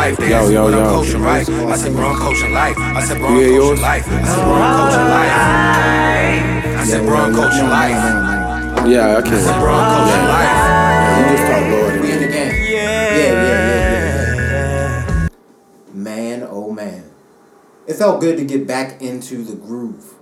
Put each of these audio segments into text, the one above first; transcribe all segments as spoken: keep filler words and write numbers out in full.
life. They ask me what I'm coaching life. I said, bro, I'm coaching life. I said, bro, I'm coaching life. I said, bro, I'm coaching life. I said, bro, I'm coaching life. Yeah, I can. I said, bro, I'm coaching life. You just talk, Lord. We in the game. Yeah, yeah, yeah, yeah. Man, oh man. It felt good to get back into the groove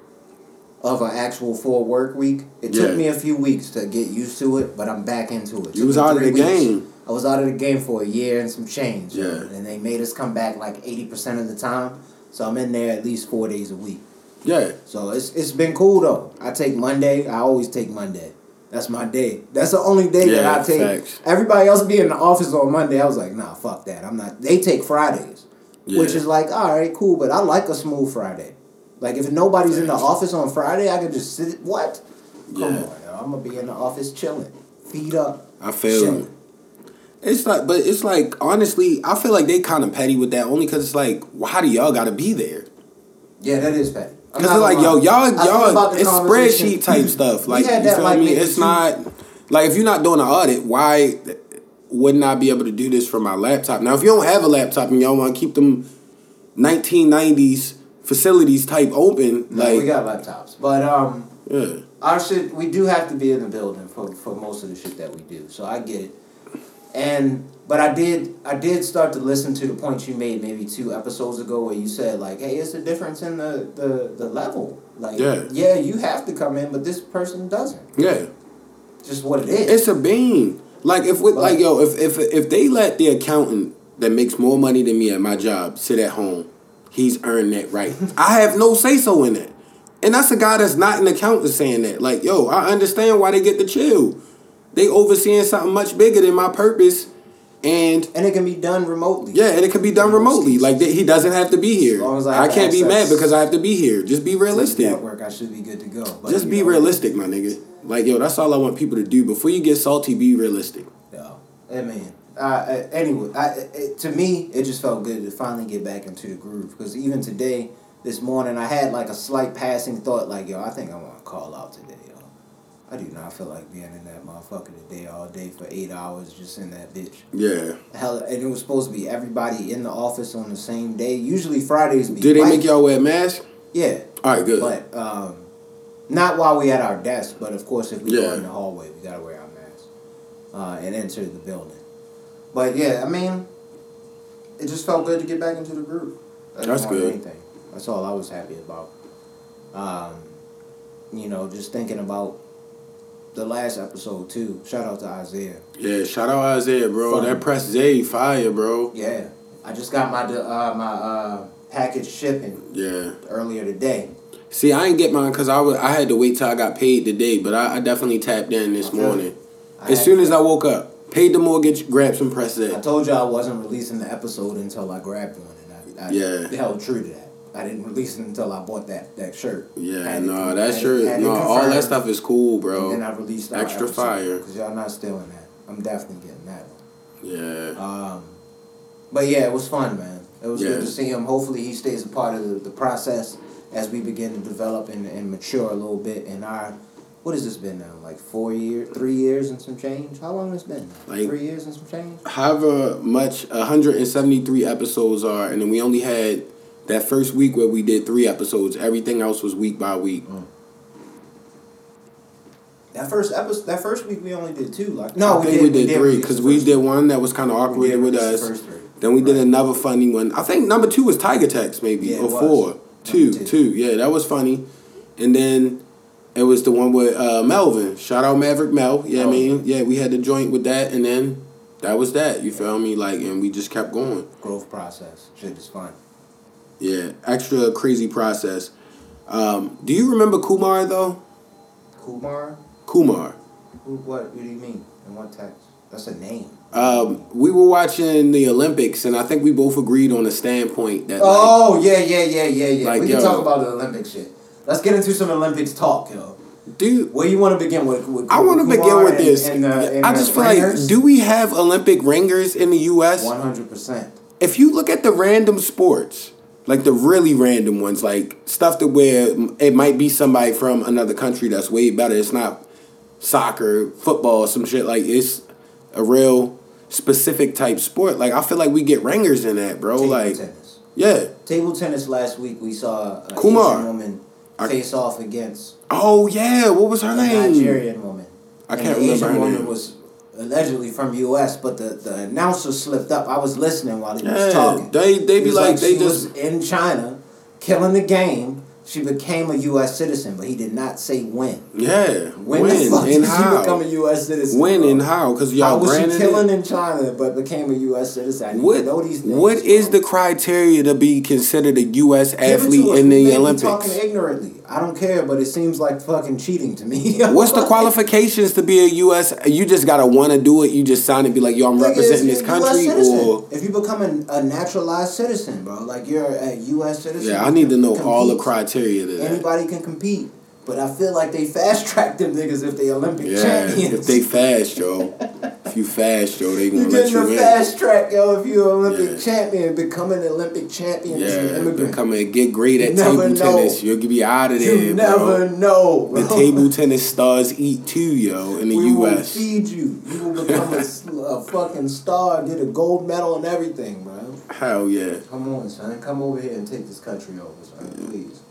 of an actual full work week. It yeah. took me a few weeks to get used to it, but I'm back into it. You was out of the weeks. game. I was out of the game for a year and some change. Yeah. And they made us come back like eighty percent of the time. So I'm in there at least four days a week. Yeah. So it's it's been cool, though. I take Monday. I always take Monday. That's my day. That's the only day yeah, that I take. Facts. Everybody else be in the office on Monday. I was like, nah, fuck that. I'm not. They take Fridays, yeah. which is like, all right, cool. But I like a smooth Friday. Like, if nobody's Thanks. in the office on Friday, I can just sit. What? Yeah. Come on, yo. I'm going to be in the office chilling. Feet up. I feel chilling. It. It's like, but it's like, honestly, I feel like they kind of petty with that only because it's like, well, how do y'all got to be there? Yeah, that is petty. Because it's like, yo, y'all, y'all, it's spreadsheet type stuff. Like, that, you feel like, me? It's too. Not, like, if you're not doing an audit, why wouldn't I be able to do this from my laptop? Now, if you don't have a laptop and y'all want to keep them nineteen nineties facilities type open, no, like we got laptops, but um, yeah. our shit, we do have to be in the building for, for most of the shit that we do. So I get it, and but I did I did start to listen to the points you made maybe two episodes ago where you said like, hey, it's a difference in the the, the level, like yeah. yeah, you have to come in, but this person doesn't. Yeah, just what it is. It's a bean. Like if we, like, like yo, if if if they let the accountant that makes more money than me at my job sit at home. He's earned that right. I have no say-so in that. And that's a guy that's not an accountant saying that. Like, yo, I understand why they get to chill. They overseeing something much bigger than my purpose. And and it can be done remotely. Yeah, and it can be done remotely. Like, they, he doesn't have to be here. As long as I, I can't be mad because I have to be here. Just be realistic. Network, I should be good to go. But Just be know, realistic, my nigga. Like, yo, that's all I want people to do. Before you get salty, be realistic. Yo, hey, man. Uh, anyway, I, it, to me, it just felt good to finally get back into the groove. Because even today, this morning, I had like a slight passing thought, like, yo, I think I want to call out today, yo. I do not feel like being in that motherfucker today all day for eight hours just in that bitch. Yeah. Hell, and it was supposed to be everybody in the office on the same day. Usually Fridays be. Do they make y'all wear masks? Yeah. All right, good. But um, not while we at our desk, but of course, if we yeah. go in the hallway, we got to wear our masks uh, and enter the building. But yeah, I mean, it just felt good to get back into the groove. That's good. Anything. That's all I was happy about. Um, you know, just thinking about the last episode too. Shout out to Isaiah. Yeah, shout out Isaiah, bro. Fun. That press Zay fire, bro. Yeah, I just got my uh, my uh, package shipping. Yeah. Earlier today. See, I didn't get mine because I was I had to wait till I got paid today, but I, I definitely tapped in this morning. As soon as I woke up. Paid the mortgage, grabbed some press that. I told y'all I wasn't releasing the episode until I grabbed one, and I, I yeah. held true to that. I didn't release it until I bought that, that shirt. Yeah, no, nah, that had, shirt, had no, all that stuff is cool, bro. And then I released our extra episode, fire because y'all not stealing that. I'm definitely getting that one. Yeah. Um, but yeah, it was fun, man. It was yeah. good to see him. Hopefully, he stays a part of the, the process as we begin to develop and, and mature a little bit in our. What has this been now? Like four years, three years and some change? How long has it been? Like three years and some change? However much one hundred seventy-three episodes are, and then we only had that first week where we did three episodes. Everything else was week by week. Mm. That first episode, that first week we only did two. Like no, I we, think did, we did we did three because we did one that was kind of awkward with us. The then we right. did another funny one. I think number two was Tiger Text maybe yeah, or four, two, two, two. Yeah, that was funny, and then. It was the one with uh, Melvin. Shout out Maverick Mel. Yeah, you know I mean, yeah, we had the joint with that, and then that was that. You yeah. feel me? Like, and we just kept going. Growth process. Shit is fun. Yeah, extra crazy process. Um, do you remember Kumar though? Kumar. Kumar. Who? What? What do you mean? In what text? That's a name. Um, we were watching the Olympics, and I think we both agreed on a standpoint that. Oh like, yeah, yeah, yeah, yeah, yeah. Like, we can yo, talk about the Olympic shit. Let's get into some Olympics talk, yo. Dude, where you want to begin with? with I want to begin with and, this. And, uh, and I just feel ringers? like, do we have Olympic ringers in the U S? One hundred percent. If you look at the random sports, like the really random ones, like stuff that where it might be somebody from another country that's way better. It's not soccer, football, some shit like it's a real. specific type sport. Like, I feel like we get ringers in that, bro. Table like, tennis. Yeah. Table tennis last week, we saw a Kumar. Asian woman face I, off against. Oh, yeah. What was her a name? Nigerian woman. I and can't the remember Asian her woman name. Was allegedly from U S, but the, the announcer slipped up. I was listening while he yeah, was talking. They they be like, like they she just was in China, killing the game. She became a U S citizen, but he did not say when. Yeah, when, when the fuck and did how? She become a U S citizen? When bro? And how? Because y'all granted. How was she killing it? In China, but became a U S citizen? I need what, to know these things. What is bro. The criteria to be considered a U S athlete a in the Olympics? Talking ignorantly. I don't care, but it seems like fucking cheating to me. What's the qualifications to be a U S? You just gotta want to do it. You just sign and be like, yo, I'm like representing this country. Or if you become a, a naturalized citizen, bro, like you're a U S citizen. Yeah, I need to know compete. All the criteria. Anybody can compete, but I feel like they fast track them niggas if they Olympic yeah, champions. If they fast, yo, if you fast, yo, they gonna let you in. You get fast track, yo, if you Olympic yeah. champion, become an Olympic champion. Yeah, become a get great at you table tennis. Know. You'll be out of there. You never bro. Know. Bro. The table tennis stars eat too, yo, in the we U S. We will feed you. You will become a, a fucking star, get a gold medal and everything, bro. Hell yeah! Come on, son, come over here and take this country over, son, yeah. please.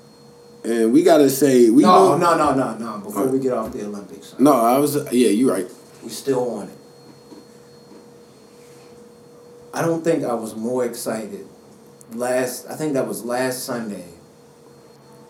And we gotta say we no know, no no no no before uh, we get off the Olympics. No, I was uh, yeah, you're right. We still on it. I don't think I was more excited last. I think that was last Sunday.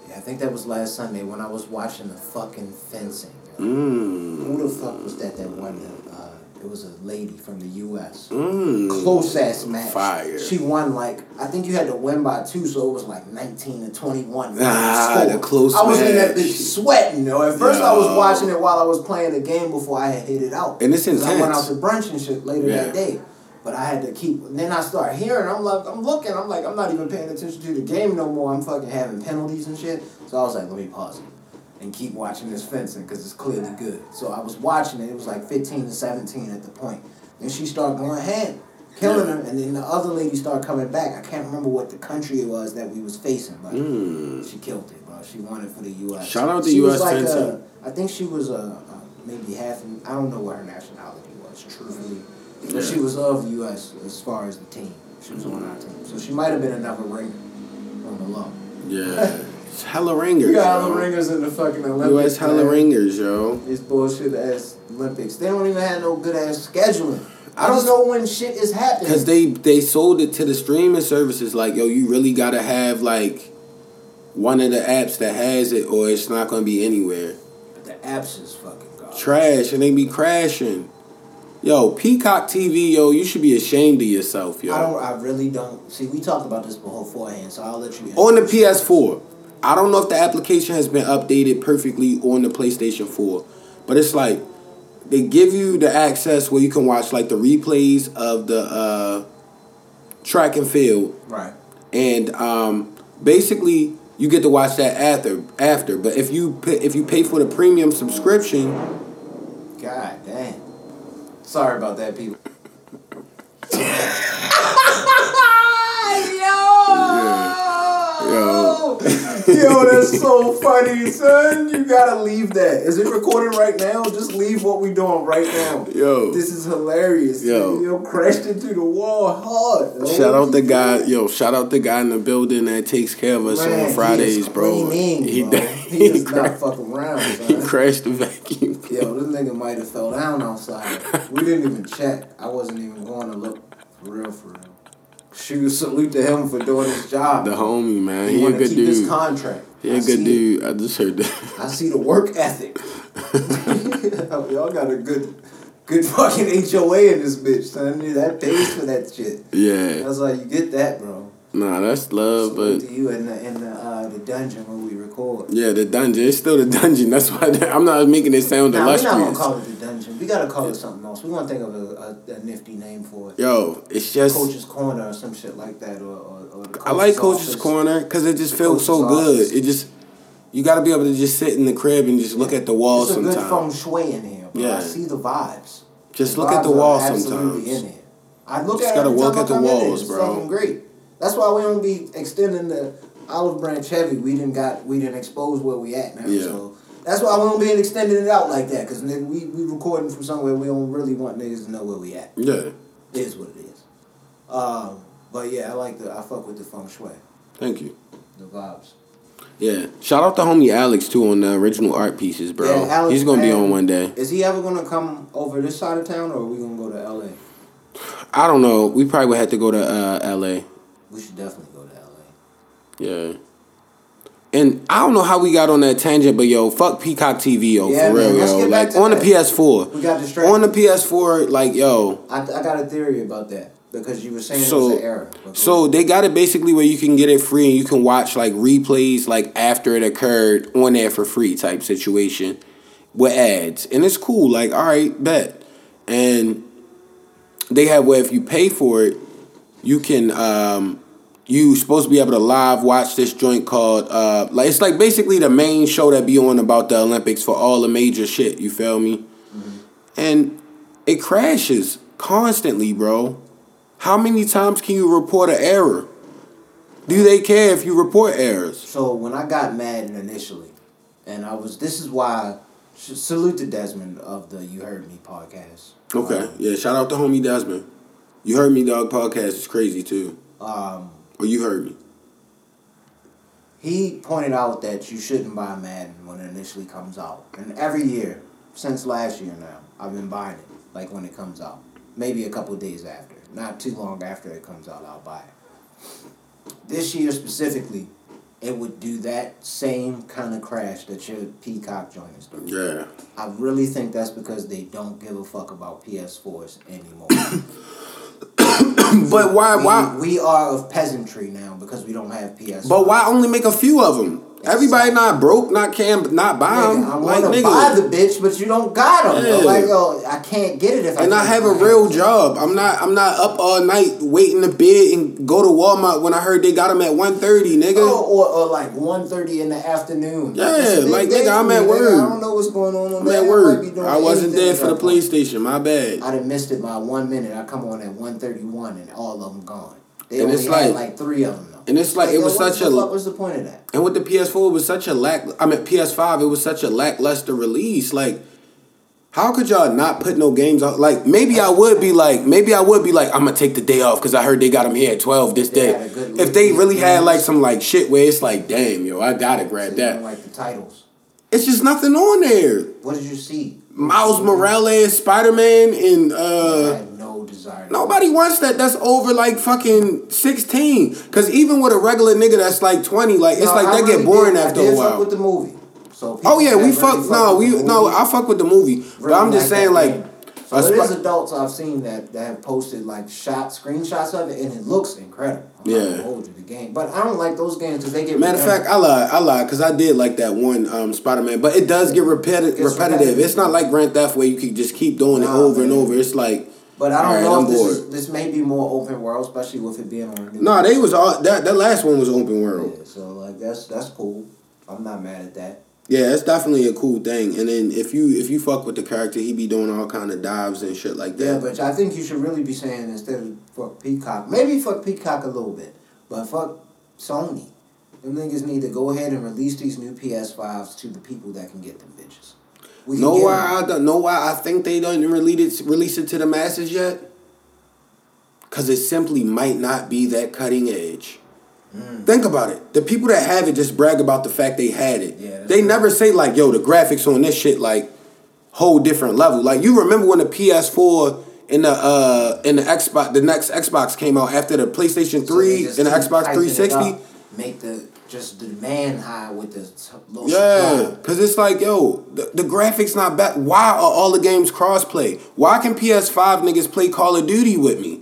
Yeah, I think that was last Sunday when I was watching the fucking fencing. Mm. Who the fuck was that? That one. Uh, it was a lady from the U S Mm. Close ass match. Fire. She won like I think you had to win by two, so it was like nineteen to twenty one. Ah, the close match. I was in that bitch sweating though. At first, no. I was watching it while I was playing the game before I had hit it out. And it's intense. I went out to brunch and shit later yeah. that day, but I had to keep. And then I start hearing. I'm like, I'm looking. I'm like, I'm not even paying attention to the game no more. I'm fucking having penalties and shit. So I was like, let me pause it and keep watching this fencing because it's clearly good. So I was watching it. It was like fifteen to seventeen at the point. Then she started going ham, killing yeah. her. And then the other lady started coming back. I can't remember what the country it was that we was facing. But mm. she killed it, bro. She won it for the U S. Shout out to she U S was like fencing. A, I think she was a, a maybe half. An, I don't know what her nationality was, truthfully. Yeah. But she was of the U S as far as the team. She was mm. on our team. So she might have been another ringer on the low. Yeah. It's hella ringers. You got hella ringers in the fucking Olympics. U S hella man. Ringers, yo. These bullshit ass Olympics. They don't even have no good ass scheduling. I don't know when shit is happening. Cause they they sold it to the streaming services. Like, yo, you really gotta have like one of the apps that has it, or it's not gonna be anywhere. But the apps is fucking garbage. Trash, and they be crashing. Yo, Peacock T V, yo, you should be ashamed of yourself, yo. I don't. I really don't. See, we talked about this beforehand, so I'll let you. On the P S four. I don't know if the application has been updated perfectly on the PlayStation four, but it's like they give you the access where you can watch like the replays of the uh, track and field, right? And um, basically you get to watch that after. After, but if you pay, if you pay for the premium subscription, god damn. Sorry about that, people. Yo, yo. Yo, that's so funny, son. You gotta leave that. Is it recording right now? Just leave what we doing right now. Yo, this is hilarious. Yo, yo crashed into the wall hard. Yo. Shout out the guy. Yo, shout out the guy in the building that takes care of us man, on Fridays, he is bro. Mean, he bro. He he is cra- not fucking around. Son. He crashed the vacuum. Yo, this nigga might have fell down outside. We didn't even check. I wasn't even going to look for real for real. Shoot, salute to him for doing his job. The homie, man. He, he a good keep dude. His contract. He I a good dude. It. I just heard that. I see the work ethic. Y'all got a good, good fucking H O A in this bitch, son. That pays for that shit. Yeah. That's like you get that, bro. Nah, that's love. Salute but to you in the in the uh, the dungeon where we record. Yeah, the dungeon. It's still the dungeon. That's why I'm not making it sound nah, illustrious. We're not gonna call it the dungeon. We gotta call yeah. it something else. We're gonna think of a, a, a nifty name for it. Yo, it's just Coach's Corner or some shit like that. Or, or, or the I like Coach's office. Corner because it just feels so office. Good. It just you gotta be able to just sit in the crib and just yeah. look at the wall. It's a sometimes. Good feng shui in here. Bro. Yeah, I see the vibes. Just the look vibes at the wall sometimes. In here. I look just at gotta walk at the walls, in. Bro. It's great. That's why we don't be extending the olive branch heavy. We didn't got we didn't expose where we at now. Yeah. So that's why we don't be extending it out like that. Cause nigga, we we recording from somewhere we don't really want niggas to know where we at. Yeah. It is what it is. Um, but yeah, I like the I fuck with the feng shui. Thank you. The vibes. Yeah, shout out to homie Alex too on the original art pieces, bro. Yeah, Alex, he's gonna man, be on one day. Is he ever gonna come over this side of town, or are we gonna go to L A? I don't know. We probably would have to go to uh, L A. We should definitely go to L A. Yeah. And I don't know how we got on that tangent, but yo, fuck Peacock T V, yo, yeah, for man, real, yo. Like on that. The P S four, we got distracted. On the P S four, like yo, I I got a theory about that. Because you were saying so, it was an error. So they got it basically where you can get it free and you can watch like replays like after it occurred on there for free type situation with ads. And it's cool. Like, all right, bet. And they have where if you pay for it, you can, um, you supposed to be able to live watch this joint called, uh, like it's like basically the main show that be on about the Olympics for all the major shit. You feel me? Mm-hmm. And it crashes constantly, bro. How many times can you report an error? Do they care if you report errors? So when I got mad initially, and I was, this is why, salute to Desmond of the You Heard Me podcast. Okay, um, yeah, shout out to homie Desmond. You Heard Me Dog podcast is crazy too. Um, or You Heard Me. He pointed out that you shouldn't buy Madden when it initially comes out. And every year, since last year now, I've been buying it, like when it comes out. Maybe a couple days after. Not too long after it comes out, I'll buy it. This year specifically, it would do that same kind of crash that your Peacock joint is doing. Yeah. I really think that's because they don't give a fuck about P S fours anymore. But why? We, why? We are of peasantry now because we don't have P S fours. But why only make a few of them? Everybody not broke, not can, not buy them. I want like, to buy the bitch, but you don't got them. Yeah. Like, oh, I can't get it if I. And I have a real job. I'm not. I'm not up all night waiting to bid and go to Walmart when I heard they got them at one thirty, nigga. Oh, or, or like one thirty in the afternoon. Yeah, like, like nigga, I'm at nigga. work. I don't know what's going on. on I'm that. at work. I, I wasn't there for the PlayStation. My bad. I done missed it by one minute. I come on at one thirty one, and all of them gone. They and only it's had like, like three of them. And it's like, like it was such a... What was the point of that? And with the P S four, it was such a lack... I mean, P S five, it was such a lackluster release. Like, how could y'all not put no games out? Like, maybe I would be like... Maybe I would be like, I'm going to take the day off because I heard they got them here at twelve this day. If they really had, like, some, like, shit where it's like, damn, yo, I got to grab that. Like, the titles. It's just nothing on there. What did you see? Miles Morales, Spider-Man, and... uh Desire. Nobody wants that. That's over like fucking sixteen. Cause even with a regular nigga that's like twenty, like no, it's like I that really get boring did, after I did a while. Fuck with the movie. So oh yeah, we fuck. Really no, we no. I fuck with the movie, really but I'm just like saying like. So sp- there's adults I've seen that, that have posted like shot screenshots of it, and it looks incredible. I'm yeah. Not old to the game, but I don't like those games because they get. Matter of fact, I lied. I lied because I did like that one um, Spider-Man, but it does get repeti- it's repetitive. repetitive. It's not like Grand Theft where you can just keep doing no, it over man. and over. It's like. But I don't right, know if this, is, this may be more open world, especially with it being on a new No, nah, they was all that that last one was open world. Yeah, so like that's that's cool. I'm not mad at that. Yeah, it's definitely a cool thing. And then if you if you fuck with the character, he be doing all kind of dives and shit like that. Yeah, but I think you should really be saying instead of fuck Peacock, maybe fuck Peacock a little bit, but fuck Sony. Them niggas need to go ahead and release these new P S fives to the people that can get them bitches. Know why, I don't, know why I think they don't release it, release it to the masses yet? Because it simply might not be that cutting edge. Mm. Think about it. The people that have it just brag about the fact they had it. Yeah, they cool. never say, like, yo, the graphics on this shit, like, whole different level. Like, you remember when the P S four and the uh, and the Xbox, the next Xbox came out after the PlayStation three so and the Xbox three sixty? Make the... Just the man high with the low yeah, because it's like, yo, the, the graphics not bad. Why are all the games cross-play? Why can P S five niggas play Call of Duty with me?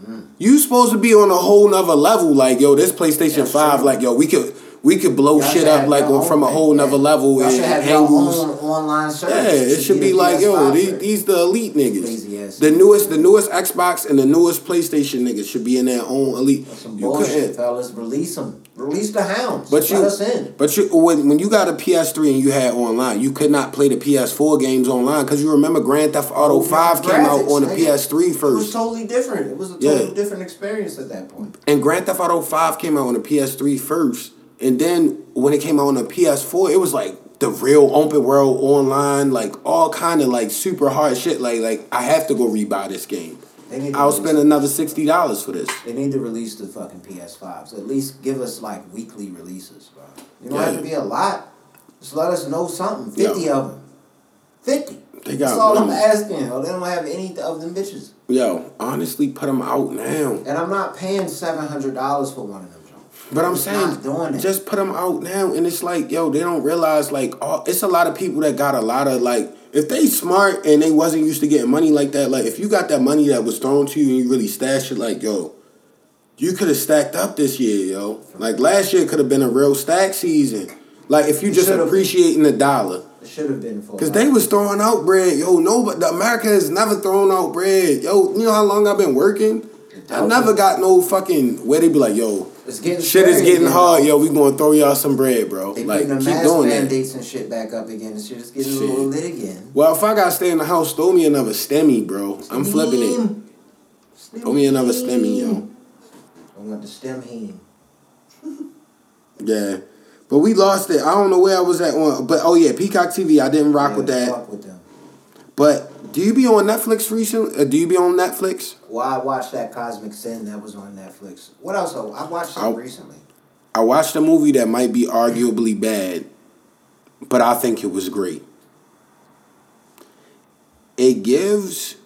Mm. You supposed to be on a whole nother level. Like, yo, this PlayStation That's five, true. like, yo, we could we could blow y'all shit up like on, from a whole nother yeah. level. Y'all and have y'all own online service. Yeah, it should be like, yo, these, these the elite niggas. The newest, the newest Xbox and the newest PlayStation niggas should be in their own elite. That's some bullshit, fellas. Release them. Release the hounds. But you, Let us in. But you, when, when you got a P S three and you had online, you could not play the P S four games online because you remember Grand Theft Auto five came out on the P S three first. It was totally different. It was a totally yeah. different experience at that point. And Grand Theft Auto five came out on the P S three first. And then when it came out on the P S four, it was like the real open world online, like all kind of like super hard shit. Like, like I have to go rebuy this game. I'll spend another sixty dollars for this. They need to release the fucking P S fives. At least give us like weekly releases, bro. You don't yeah. have to be a lot. Just let us know something. Fifty Yo. of them. Fifty. They got That's all one. I'm asking. Or they don't have any of them bitches. Yo, honestly, put them out now. And I'm not paying seven hundred dollars for one of them. But I'm saying, just put them out now. And it's like, yo, they don't realize, like, oh, it's a lot of people that got a lot of, like, if they smart and they wasn't used to getting money like that, like, if you got that money that was thrown to you and you really stashed it, like, yo, you could have stacked up this year, yo. Like, last year could have been a real stack season. Like, if you just appreciating the dollar. It should have been for because they was throwing out bread. Yo, nobody, America has never thrown out bread. Yo, you know how long I've been working? I never got no fucking where they be like, yo, it's getting shit is getting again. hard, yo. We gonna throw y'all some bread, bro. They like keep doing mandates that. and shit back up again. It's just getting shit. a little lit again. Well, if I gotta stay in the house, throw me another stemmy, bro. Stem. I'm flipping it. Stem. Throw me another stemmy, yo. I want the stem hand. Yeah, but we lost it. I don't know where I was at on, but oh yeah, Peacock T V. I didn't rock yeah, with that. Fuck with them. But do you be on Netflix recently? Uh, do you be on Netflix? Well, I watched that Cosmic Sin that was on Netflix. What else? Oh, I watched it recently. I watched a movie that might be arguably bad, but I think it was great. It gives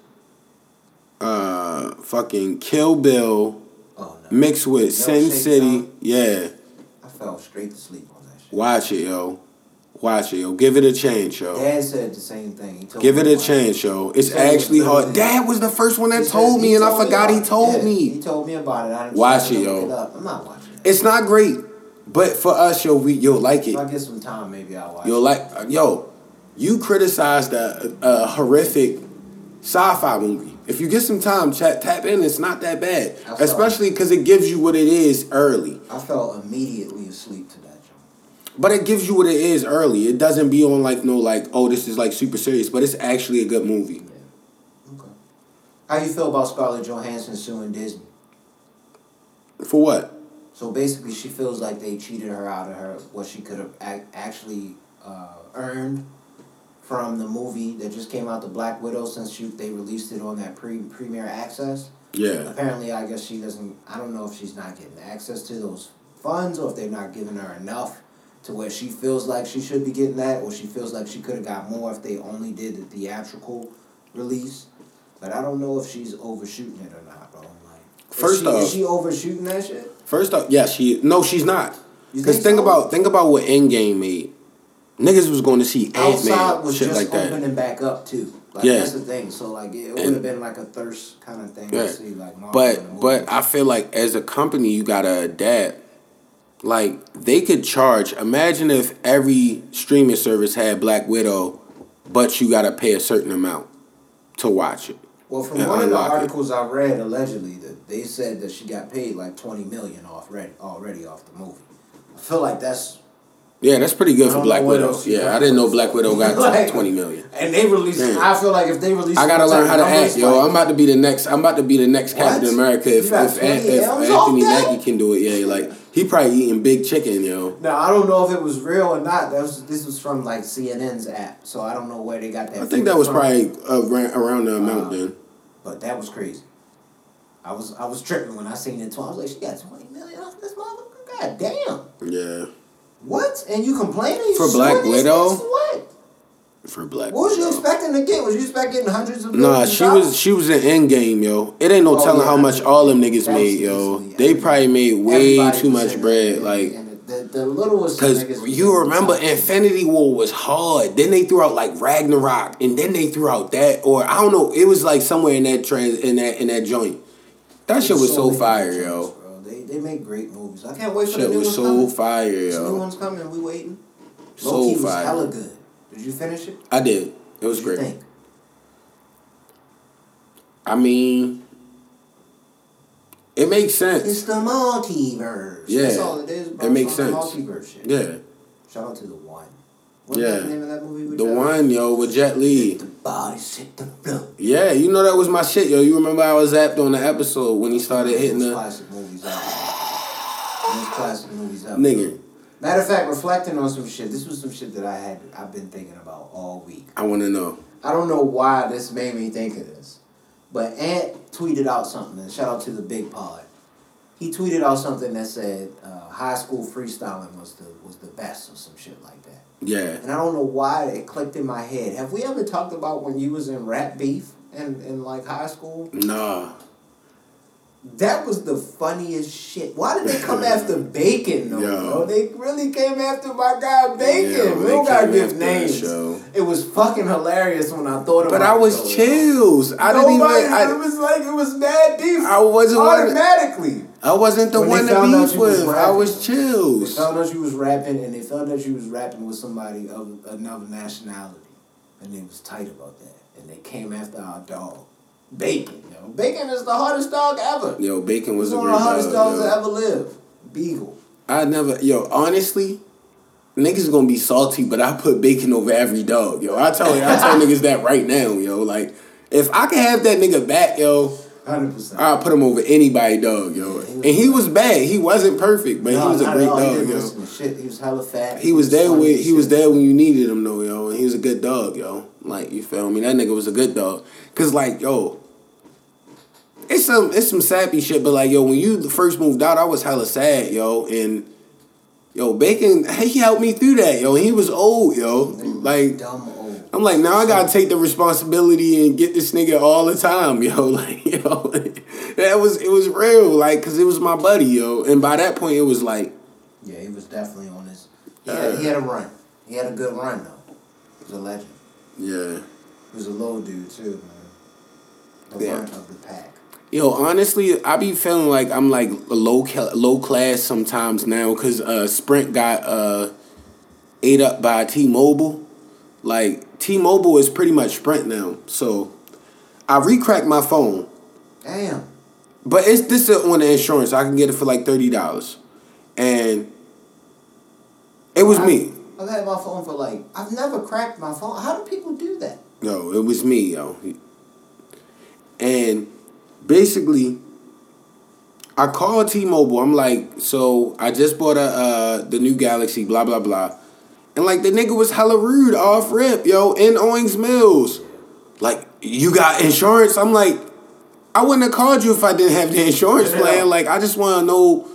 uh, fucking Kill Bill oh, no. mixed with no Sin City. Down. Yeah. I fell straight to sleep on that shit. Watch it, yo. Watch it, yo. Give it a chance, yo. Dad said the same thing. He told Give it a chance, yo. It's actually hard. Dad was the first one that told me, and I forgot he told me. He told me about it. I didn't watch it, yo. I'm not watching it. It's not great, but for us, yo, we you'll like it. If I get some time, maybe I'll watch it. You'll like, yo. You criticized a, a horrific sci-fi movie. If you get some time, chat, tap in. It's not that bad, especially because it gives you what it is early. I fell immediately asleep today. But it gives you what it is early. It doesn't be on like no like, oh, this is like super serious, but it's actually a good movie. Yeah. Okay. How you feel about Scarlett Johansson suing Disney? For what? So basically, she feels like they cheated her out of her what she could have ac- actually uh, earned from the movie that just came out, the Black Widow, since she, they released it on that pre premiere access. Yeah. Apparently, I guess she doesn't. I don't know if she's not getting access to those funds or if they're not giving her enough. To where she feels like she should be getting that, or she feels like she could have got more if they only did the theatrical release. But I don't know if she's overshooting it or not, bro. Like, first is she, off, is she overshooting that shit? First off, yeah, she no, she's not. Because think, think so? about think about what Endgame made. Niggas was going to see Ant-Man was shit just like that. Opening back up too. Like, yeah, that's the thing. So like, it, it would have been like a thirst kind of thing yeah. to see. Like, Marvel but but I feel like as a company, you gotta adapt. Like, they could charge. Imagine if every streaming service had Black Widow, but you got to pay a certain amount to watch it. Well, from one of the articles it. I read, allegedly, that they said that she got paid like twenty million dollars off already, already off the movie. I feel like that's... Yeah, that's pretty good for Black Widow. Yeah, I didn't know Black Widow got like, twenty million dollars. And they released... Damn. I feel like if they released... I gotta learn how to act, yo. I'm about to be the next... I'm about to be the next what? Captain America if, if, if, if Anthony Mackie can do it. Yeah, like... He probably eating big chicken, yo. Now, I don't know if it was real or not. That was, this was from, like, C N N's app, so I don't know where they got that. I think that was from. probably around, around the amount um, then. But that was crazy. I was I was tripping when I seen it. I was like, she got twenty million dollars off this motherfucker? God damn. Yeah. What? And you complaining? You for Black Widow? For what? For Black Widow. What was you expecting to get? Was you expecting hundreds of millions? Nah, she was, she was in Endgame, yo. It ain't no oh, telling yeah, how much all them niggas that's made, yo. They probably made way too much bread. Like, the, the littlest because you remember Infinity War was hard. Then they threw out like Ragnarok, and then they threw out that, or I don't know. It was like somewhere in that trans in that in that joint. That shit was so fire, yo. They they make great movies. I can't wait for the new ones coming. Shit was so fire, yo. The new one's coming. We waiting. So fire. Loki was hella good. Did you finish it? I did. It was great. What do you think? I mean, it makes sense. It's the multiverse. Yeah. That's all it is, bro. It makes sense. Multiverse shit. Yeah. Shout out to The One. What's yeah. the name of that movie? With the Jet One, Lee? Yo, with Jet Li. The bodies hit the floor. Yeah, you know that was my shit, yo. You remember I was zapped on the episode when he started hitting the classic movies out. These classic movies out. Nigga. Matter of fact, reflecting on some shit, this was some shit that I had, I've been thinking about all week. I want to know. I don't know why this made me think of this. But Ant tweeted out something, and shout out to the Big Pod. He tweeted out something that said uh, high school freestyling was the was the best or some shit like that. Yeah. And I don't know why it clicked in my head. Have we ever talked about when you was in rap beef and in like high school? Nah. That was the funniest shit. Why did they come after Bacon though? Yo. Bro? They really came after my guy Bacon. Yeah, we don't gotta give names. It was fucking hilarious when I thought about it. But I was those. chills. I Nobody, didn't even. I, it was like it was mad deep. I wasn't automatically. I wasn't the when one to beef with. Was I was chills. They found out you was rapping, and they found out you was rapping with somebody of another nationality, and they was tight about that, and they came after our dog. Bacon, yo. Bacon is the hardest dog ever. Yo, Bacon was one of the hardest dogs to ever live. Beagle. I never, yo, honestly, niggas gonna be salty, but I put Bacon over every dog, yo. I tell, I tell niggas that right now, yo. Like, if I could have that nigga back, yo, one hundred percent I'll put him over anybody, dog, yo. And he was bad. He wasn't perfect, but no, he was a great dog, he yo. Some shit. He was hella fat. He, he was, was there when he was there when you needed him, though, yo. And he was a good dog, yo. Like, you feel me? That nigga was a good dog. Cause like, yo, it's some it's some sappy shit, but like, yo, when you first moved out, I was hella sad, yo. And yo, Bacon, he helped me through that, yo. He was old, yo. Like, dumb old. I'm like, now I gotta take the responsibility and get this nigga all the time, yo. Like, yo, that was it was real, like, cause it was my buddy, yo. And by that point, it was like, yeah, he was definitely on his. He had, uh, he had a run. He had a good run though. He was a legend. Yeah. He was a little dude too, man. The yeah. runt of the pack. Yo, honestly, I be feeling like I'm like low cal- low class sometimes now because uh, Sprint got uh, ate up by T-Mobile. Like, T-Mobile is pretty much Sprint now. So, I re-cracked my phone. Damn. But it's this is on the insurance. I can get it for like thirty dollars. And it was I- me. I've had my phone for like... I've never cracked my phone. How do people do that? No, it was me, yo. And basically, I called T-Mobile. I'm like, so I just bought a uh, the new Galaxy, blah, blah, blah. And like, the nigga was hella rude off rip, yo, in Owings Mills. Like, you got insurance? I'm like, I wouldn't have called you if I didn't have the insurance yeah. plan. Like, I just want to know...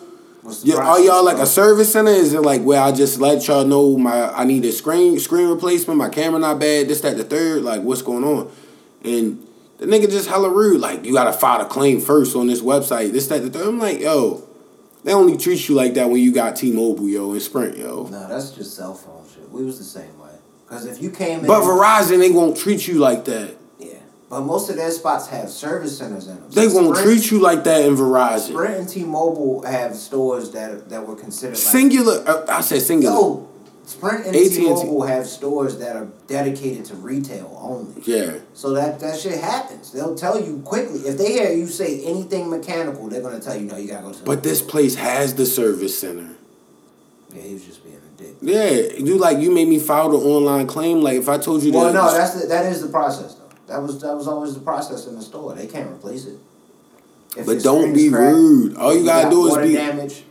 Yeah, are y'all like a service center? Is it like where I just let y'all know my I need a screen screen replacement, my camera not bad, this, that, the third, like what's going on? And the nigga just hella rude, like you gotta file a claim first on this website, this, that, the third. I'm like, yo, they only treat you like that when you got T-Mobile, yo, and Sprint, yo. No, that's just cell phone shit. We was the same way. Cause if you came in, but Verizon, they won't treat you like that. But most of their spots have service centers in them. They so won't Sprint, treat you like that in Verizon. Sprint and T-Mobile have stores that that were considered... Singular. Like, uh, I said singular. No. Sprint and A T and T. T-Mobile have stores that are dedicated to retail only. Yeah. So that, that shit happens. They'll tell you quickly. If they hear you say anything mechanical, they're going to tell you, no, you got to go to... But this place has the service center. Yeah, he was just being... Yeah. You like, you made me file the online claim. Like, if I told you... Well, that no, that's the, that is the process, though. That was that was always the process in the store. They can't replace it. If but don't be cracked, rude. All you gotta do is be damage.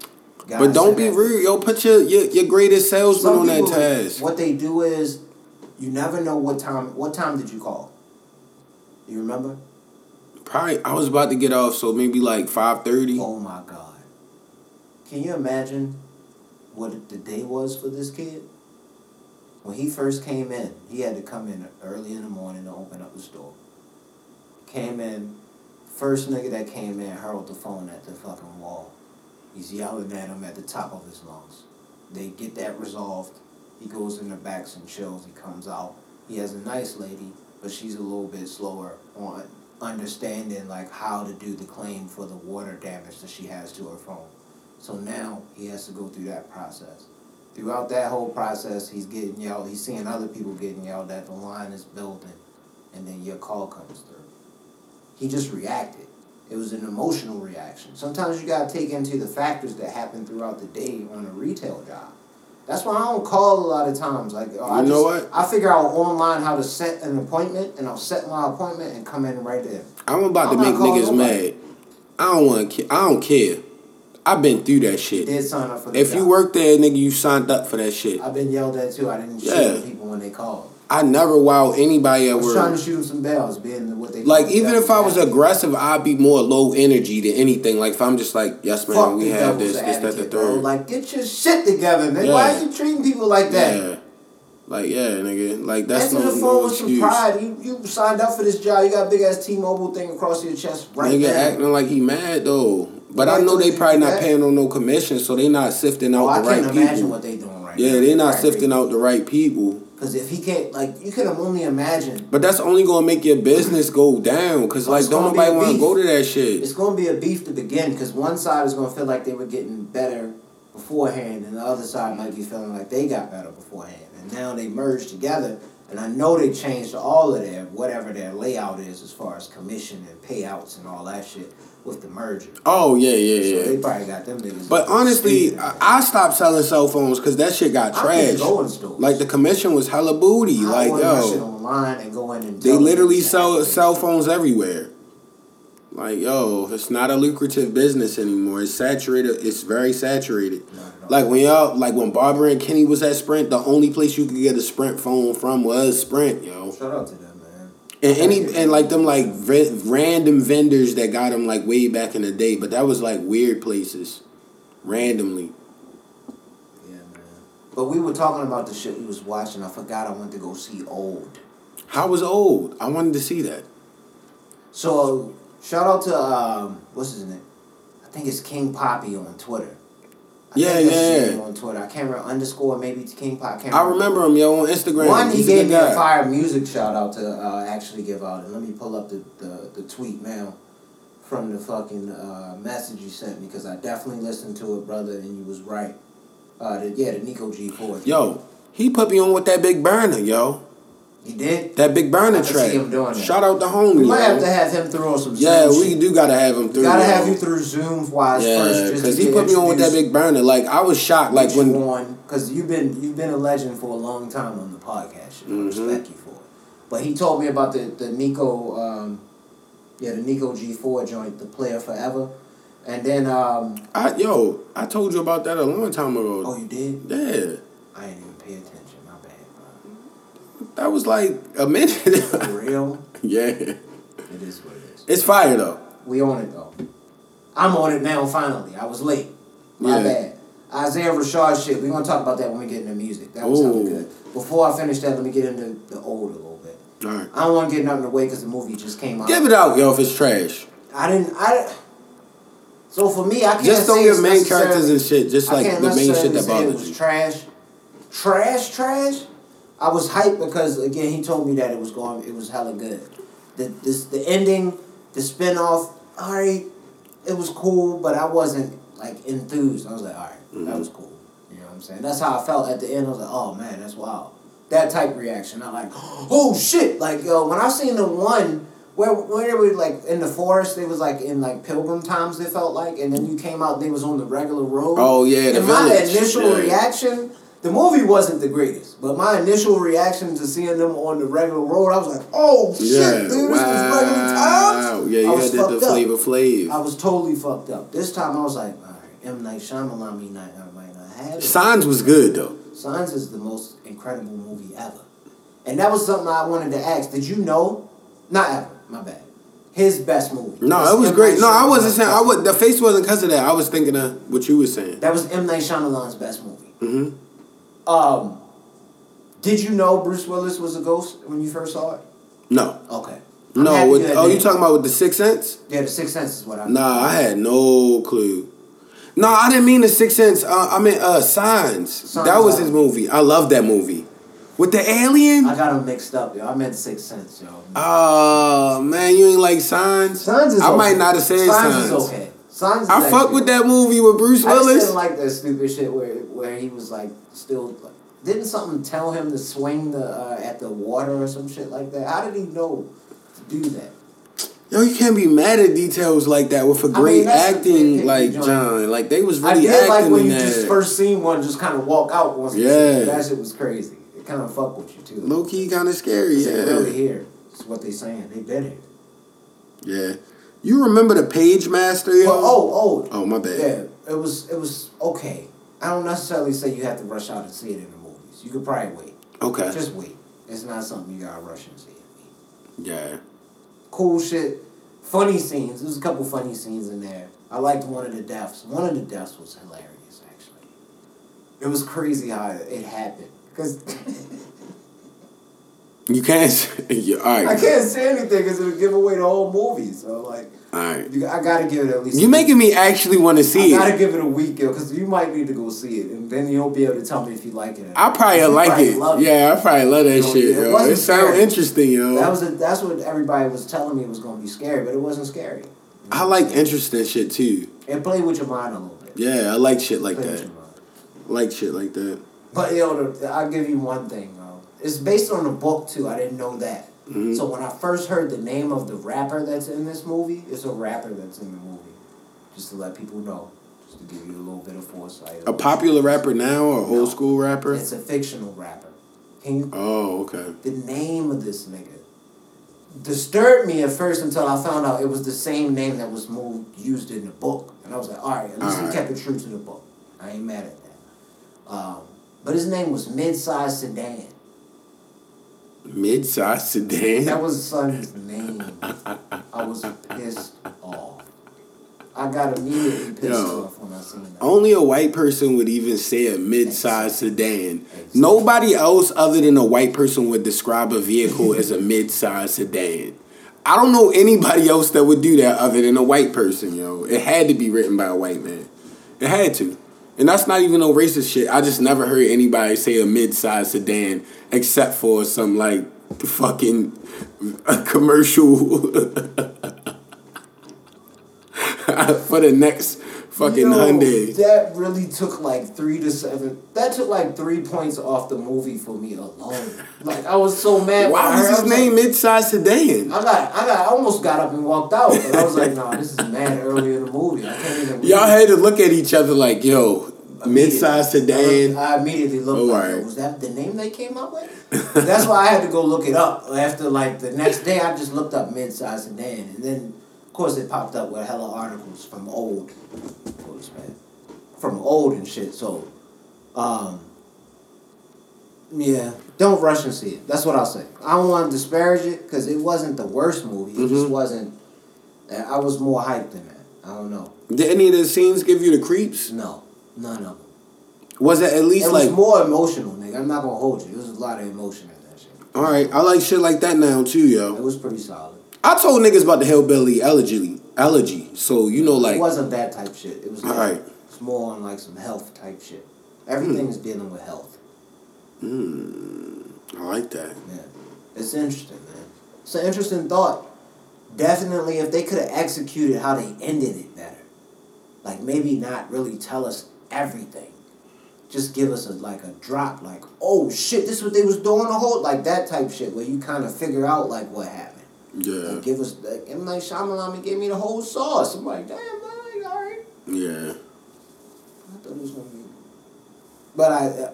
But don't be rude. Yo, put your, your, your greatest salesman on that task. What they do is, you never know what time. What time did you call? You remember? Probably. I was about to get off, so maybe like five thirty. Oh my God! Can you imagine what the day was for this kid? When he first came in, he had to come in early in the morning to open up the store. Came in, first nigga that came in hurled the phone at the fucking wall. He's yelling at him at the top of his lungs. They get that resolved. He goes in the back and chills. He comes out. He has a nice lady, but she's a little bit slower on understanding like how to do the claim for the water damage that she has to her phone. So now he has to go through that process. Throughout that whole process, he's getting yelled. He's seeing other people getting yelled at. The line is building, and then your call comes through. He just reacted. It was an emotional reaction. Sometimes you gotta take into the factors that happen throughout the day on a retail job. That's why I don't call a lot of times. Like, oh, I you know just, what? I figure out online how to set an appointment, and I'll set my appointment and come in right there. I'm about I'm to make niggas nobody. mad. I don't want to. I don't care. I've been through that shit. You did sign up for that. If job. you worked there, nigga, you signed up for that shit. I've been yelled at too. I didn't yeah. shoot people when they called. I never wow anybody at work. I was trying to shoot some bells, being what they like. Even if I was aggressive, I'd be more low energy than anything. Like if I'm just like, yes, man, fuck we have this, this, that, the third. Like get your shit together, man. Yeah. Why are you treating people like that? Yeah. Like yeah, nigga. Like that's no, the phone with some pride. You you signed up for this job. You got a big ass T-Mobile thing across your chest, right? Nigga there. Acting like he mad though. But I know they probably not paying on no commission, so they not sifting out the right people. I can't imagine what they doing right now. Yeah, they not sifting out the right people. Because if he can't, like, you can only imagine. But that's only going to make your business go down. Because, like, don't nobody want to go to that shit. It's going to be a beef to begin. Because one side is going to feel like they were getting better beforehand. And the other side might be feeling like they got better beforehand. And now they merged together. And I know they changed all of their, whatever their layout is as far as commission and payouts and all that shit with the merger. Oh, yeah, yeah, so yeah. They probably got them niggas. But honestly, I, I stopped selling cell phones because that shit got trashed. Like, the commission was hella booty. I like, want yo. That shit online and go in and they literally sell cell phones everywhere. Like, yo, it's not a lucrative business anymore. It's saturated. It's very saturated. Like when y'all, like when Barbara and Kenny was at Sprint, the only place you could get a Sprint phone from was Sprint, yo. Shout out to them, man. And any and like them like re- random vendors that got them like way back in the day, but that was like weird places, randomly. Yeah, man. But we were talking about the shit we was watching. I forgot I went to go see Old. How was Old? I wanted to see that. So. Shout out to, um, what's his name? I think it's King Poppy on Twitter. I yeah, think yeah, yeah. On Twitter. I can't remember, underscore, maybe it's King Poppy. I, I remember him, yo, on Instagram. One, he He's gave me guy. A fire music shout out to uh, actually give out. And let me pull up the, the, the tweet now from the fucking uh, message you sent me because I definitely listened to it, brother, and you was right. Uh, the, yeah, the Nico G four. Yo, he put me on with that big burner, yo. He did? That Big Burner track. Shout out to homie. We might yo. have to have him through on some Zoom. Yeah, we shit. do gotta have him through. Gotta yo. have you through Zoom wise yeah, first. Because he put me on with that Big Burner. Like I was shocked. Like when because you've been you've been a legend for a long time on the podcast. You know, mm-hmm. I respect you for it. But he told me about the the Nico, um, yeah, the Nico G four joint, the Player Forever, and then um, I yo I told you about that a long time ago. Oh, you did? Yeah. I didn't even pay attention. That was like a minute. For real? Yeah. It is what it is. It's fire, though. We on it, though. I'm on it now, finally. I was late. My yeah. bad. Isaiah Rashad shit. We're going to talk about that when we get into music. That was something good. Before I finish that, let me get into the Old a little bit. All right. I don't want to get nothing away because the movie just came out. Give it out, yo, if it's trash. I didn't... I. So for me, I can't just say your main characters and shit. Just like the main shit that bothers you. It was trash. Trash, trash? I was hyped because again he told me that it was going it was hella good. The this the ending, the spinoff, alright, it was cool, but I wasn't like enthused. I was like, alright, mm-hmm. that was cool. You know what I'm saying? That's how I felt at the end. I was like, oh man, that's wild. That type reaction. Not like, oh shit. Like yo, when I seen the one where where they were like in the forest, they was like in like pilgrim times they felt like, and then you came out they was on the regular road. Oh yeah, the and village. My initial yeah. reaction The movie wasn't the greatest, but my initial reaction to seeing them on the regular road, I was like, oh, shit, yeah, dude, this wow. was regular times. Yeah, you had the Flavor Flav. I was totally fucked up. This time, I was like, all right, M. Night Shyamalan, me not, I might not have it. Signs was good, though. Signs is the most incredible movie ever. And that was something I wanted to ask. Did you know? Not ever, my bad. His best movie. No, it was, it was great. No, I wasn't saying, I would, the face wasn't because of that. I was thinking of what you were saying. That was M. Night Shyamalan's best movie. Mm-hmm. Um, did you know Bruce Willis was a ghost when you first saw it? No. Okay. I'm no. With, you oh, you talking about with the Sixth Sense? Yeah, the Sixth Sense is what I. Nah, I had no clue. No, I didn't mean the Sixth Sense. Uh, I meant uh, Signs. Signs. That was his movie. I love that movie. With the alien? I got him mixed up, yo. I meant Sixth Sense, yo. Oh uh, man, you ain't like Signs? Signs is. I okay. might not have said Signs. Signs is okay. Signs is I fuck good. With that movie with Bruce Willis. I just didn't like that stupid shit where where he was like. Still, didn't something tell him to swing the uh, at the water or some shit like that? How did he know to do that? Yo, you can't be mad at details like that with a great I mean, acting a like joint. John. Like they was really acting. I did acting like when you that. Just first seen one, just kind of walk out once. Yeah, that shit was crazy. It kind of fucked with you too. Low key, kind of scary. Yeah, they really here. That's what they saying. They did it. Yeah, you remember the Page Master? Yo? Well, oh, oh, oh, my bad. Yeah, it was it was okay. I don't necessarily say you have to rush out and see it in the movies. You could probably wait. Okay. Just wait. It's not something you gotta rush into. Yeah. Cool shit. Funny scenes. There's a couple funny scenes in there. I liked one of the deaths. One of the deaths was hilarious, actually. It was crazy how it happened. Because... you can't say... Yeah, all right. I can't say anything because it would give away the whole movie. So, like... All right. You, I gotta give it at least... You're making me actually want to see it. I gotta it. give it a week, yo, because you might need to go see it. And then you'll be able to tell me if you like it. I probably you like probably it. Love it. Yeah, I probably love that you know, shit, yo. It, it sounds interesting, yo. That was a, that's what everybody was telling me was going to be scary, but it wasn't scary. I like interesting shit too. And play with your mind a little bit. Yeah, I like shit like play that. I like shit like that. But yo, I'll give you one thing, bro. It's based on a book too. I didn't know that. Mm-hmm. So when I first heard the name of the rapper that's in this movie, it's a rapper that's in the movie. Just to let people know, just to give you a little bit of foresight. A popular rapper now, or old school rapper? It's a fictional rapper. Can you? Oh, okay. The name of this nigga disturbed me at first until I found out it was the same name that was moved, used in the book. And I was like, all right, at least all he right. kept it true to the book. I ain't mad at that. Um, but his name was Midsize Sedan. Midsize Sedan? That was his son's name. I was pissed off. I got immediately pissed Yo, off when I seen that. Only a white person would even say a midsize sedan. Exactly. Nobody else other than a white person would describe a vehicle as a midsize sedan. I don't know anybody else that would do that other than a white person, yo. It had to be written by a white man. It had to. And that's not even no racist shit. I just never heard anybody say a midsize sedan except for some, like, fucking commercial... for the next fucking Yo, Hyundai. That really took like three to seven. That took like three points off the movie for me alone. Like I was so mad. Why was his name like, Midsize Sedan? I got, I got, I almost got up and walked out. But I was like, nah, this is mad early in the movie. I can't even. Y'all had to look at each other like, yo, Midsize Sedan. I, I immediately looked. Oh, like, right. Was that the name they came up with? That's why I had to go look it up after like the next day. I just looked up Midsize Sedan and then. Of course, it popped up with hella articles from old, course, man. From old and shit. So, um, yeah, don't rush and see it. That's what I'll say. I don't want to disparage it because it wasn't the worst movie. It mm-hmm. just wasn't. I was more hyped than that. I don't know. Did any of the scenes give you the creeps? No, none of them. Was it at least it like was more emotional, nigga? I'm not gonna hold you. It was a lot of emotion in that shit. All right, I like shit like that now too, yo. It was pretty solid. I told niggas about the hellbelly allergy, allergy. So you know, like it wasn't that type shit. It was like, all right. It's more on like some health type shit. Everything's mm. dealing with health. Hmm. I like that. Yeah, it's interesting, man. It's an interesting thought. Definitely, if they could have executed how they ended it better, like maybe not really tell us everything, just give us a, like a drop, like oh shit, this is what they was doing the whole like that type shit where you kind of figure out like what happened. Yeah. Like give us like, M. Night Shyamalan gave me the whole sauce. I'm like, damn, man, all right. Yeah. I thought it was gonna be, but I. Uh,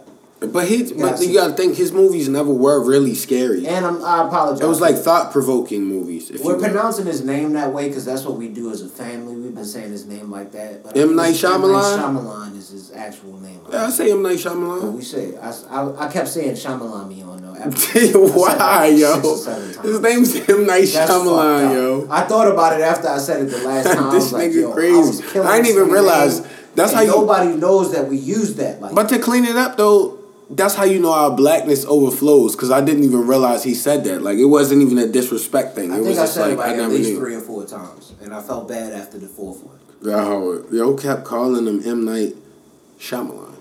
but he, gotta but you gotta think his movies never were really scary. And I'm, I apologize. It was like thought provoking movies. If we're you pronouncing his name that way because that's what we do as a family. We've been saying his name like that. But M. Night Shyamalan. M. Night Shyamalan is his actual name. Right? Yeah, I say M. Night Shyamalan. But we say I, I, I kept saying Shyamalan me on. Why, yo? His name's M. Night Shyamalan, yo. I thought about it after I said it the last time. This I was nigga like, crazy. I, I didn't even realize that's how you, nobody knows that we use that. Like, but to clean it up though, that's how you know our blackness overflows. Because I didn't even realize he said that. Like it wasn't even a disrespect thing. It I think was I said like, it like I at least knew. three or four times, and I felt bad after the fourth one. Yo, yo kept calling him M. Night Shyamalan.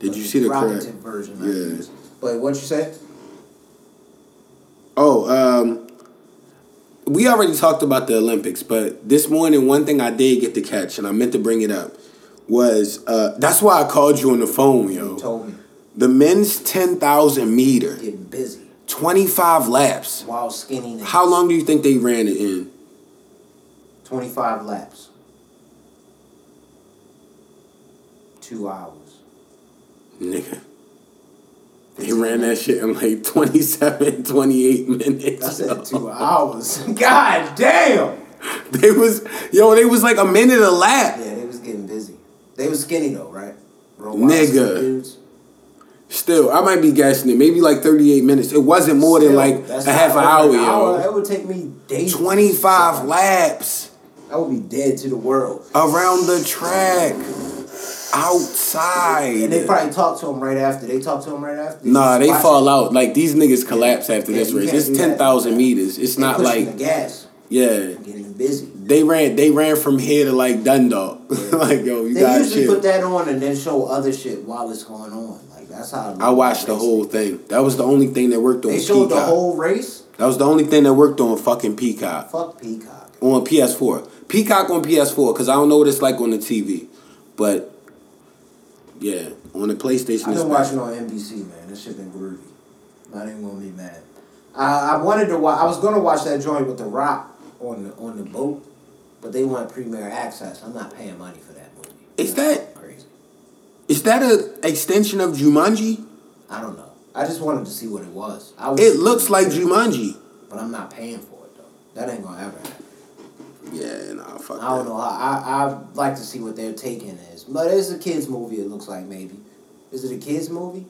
Did but you see the correct version? Yeah. But what you say? Oh, um, we already talked about the Olympics, but this morning one thing I did get to catch, and I meant to bring it up, was uh, that's why I called you on the phone, yo. You told me. The men's ten thousand meter. Getting busy. Twenty five laps. Wow, skinny niggas. How long do you think they ran it in? Twenty five laps. Two hours. Nigga. They ran that shit in like twenty-seven, twenty-eight minutes. I said two hours. God damn! They was, yo, they was like a minute a lap. Yeah, they was getting busy. They was skinny though, right? Robots, nigga. Dudes. Still, I might be guessing it. Maybe like thirty-eight minutes. It wasn't more Still, than like a half an hour, an hour, yo. That would take me days. twenty-five laps. I would be dead to the world. Around the track. Outside. And they probably talk to him right after. They talk to him right after. They nah, they fall him. out. Like, these niggas collapse yeah. after yeah, this race. It's ten thousand meters. It's they not like... the gas. Yeah. Getting busy. They ran They ran from here to, like, Dundalk. Yeah. Like, yo, you got to They usually chill. Put that on and then show other shit while it's going on. That's how I watched the whole thing. That was the only thing that worked on Peacock. They showed the whole race? That was the only thing that worked on fucking Peacock. Fuck Peacock. On P S four. Peacock on P S four, because I don't know what it's like on the T V. But, yeah, on the PlayStation. I've been watching on N B C, man. This shit been groovy. I ain't gonna be mad. I, I wanted to watch... I was going to watch that joint with The Rock on the, on the boat, but they want premiere access. I'm not paying money for that movie. Is that... Is that an extension of Jumanji? I don't know. I just wanted to see what it was. I was it looks like Jumanji. But I'm not paying for it, though. That ain't going to ever happen. Yeah, nah, fuck that. I don't know. I, I, I'd like to see what their taking is. But it's a kid's movie, it looks like, maybe. Is it a kid's movie?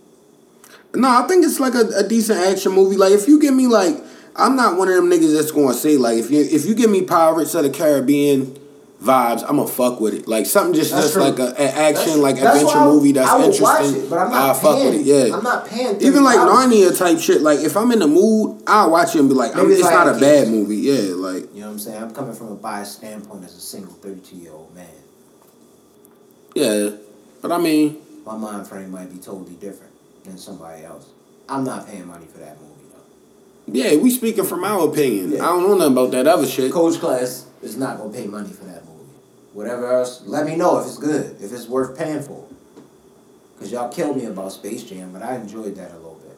No, I think it's like a, a decent action movie. Like, if you give me, like... I'm not one of them niggas that's going to say, like, if you if you give me Pirates of the Caribbean... vibes, I'ma fuck with it. Like something just, just like a, an action, that's, like that's adventure I, movie that's I interesting. Watch it, but I'm not I fuck with it. Yeah, I'm not paying. Even like Narnia type shit. Like if I'm in the mood, I'll watch it and be like, I'm, it's like not a kids. bad movie. Yeah, like you know what I'm saying. I'm coming from a biased standpoint as a single thirty-two year old man. Yeah, but I mean, my mind frame might be totally different than somebody else. I'm not paying money for that movie though. Yeah, we speaking from our opinion. Yeah. I don't know nothing about that other shit. Coach Class is not gonna pay money for that. Whatever else, let me know if it's good, if it's worth paying for. Because y'all killed me about Space Jam, but I enjoyed that a little bit.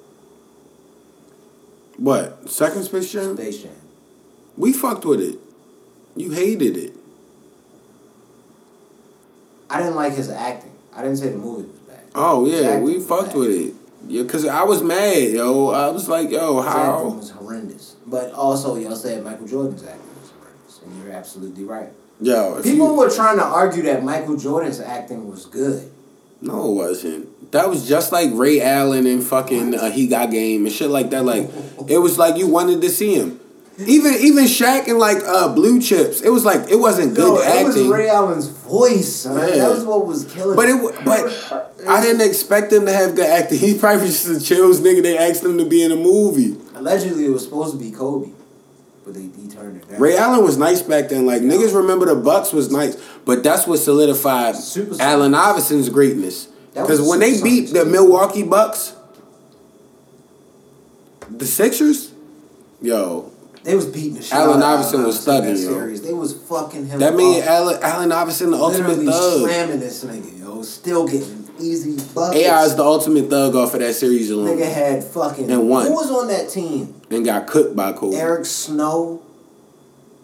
What? Second Space Jam? Space Jam. We fucked with it. You hated it. I didn't like his acting. I didn't say the movie was bad. Oh, yeah, we fucked with it. Yeah, because I was mad, yo. I was like, yo, how? His acting was horrendous. But also, y'all said Michael Jordan's acting was horrendous, and you're absolutely right. Yo, people you, were trying to argue that Michael Jordan's acting was good. No, it wasn't. That was just like Ray Allen and fucking uh, He Got Game and shit like that. Like it was like you wanted to see him. Even even Shaq and like uh, Blue Chips. It was like it wasn't good no, acting. It was Ray Allen's voice. Son. Yeah. That was what was killing. But it but I didn't expect him to have good acting. He probably just a chills nigga. They asked him to be in a movie. Allegedly, it was supposed to be Kobe. But they, they turned it down. Ray Allen was nice back then. Like, yeah. Niggas remember the Bucks was nice. But that's what solidified super Allen Iverson's greatness. Because when they beat too. the Milwaukee Bucks, the Sixers, yo. They was beating the shit out of Allen Iverson was thugging, yo. Series. They was fucking him That made Allen, Allen Iverson the Literally ultimate thug. Slamming this nigga, yo. Still getting easy buckets. A I is the ultimate thug off of that series alone. Nigga had fucking... And won. Who was on that team? And got cooked by Kobe. Eric Snow.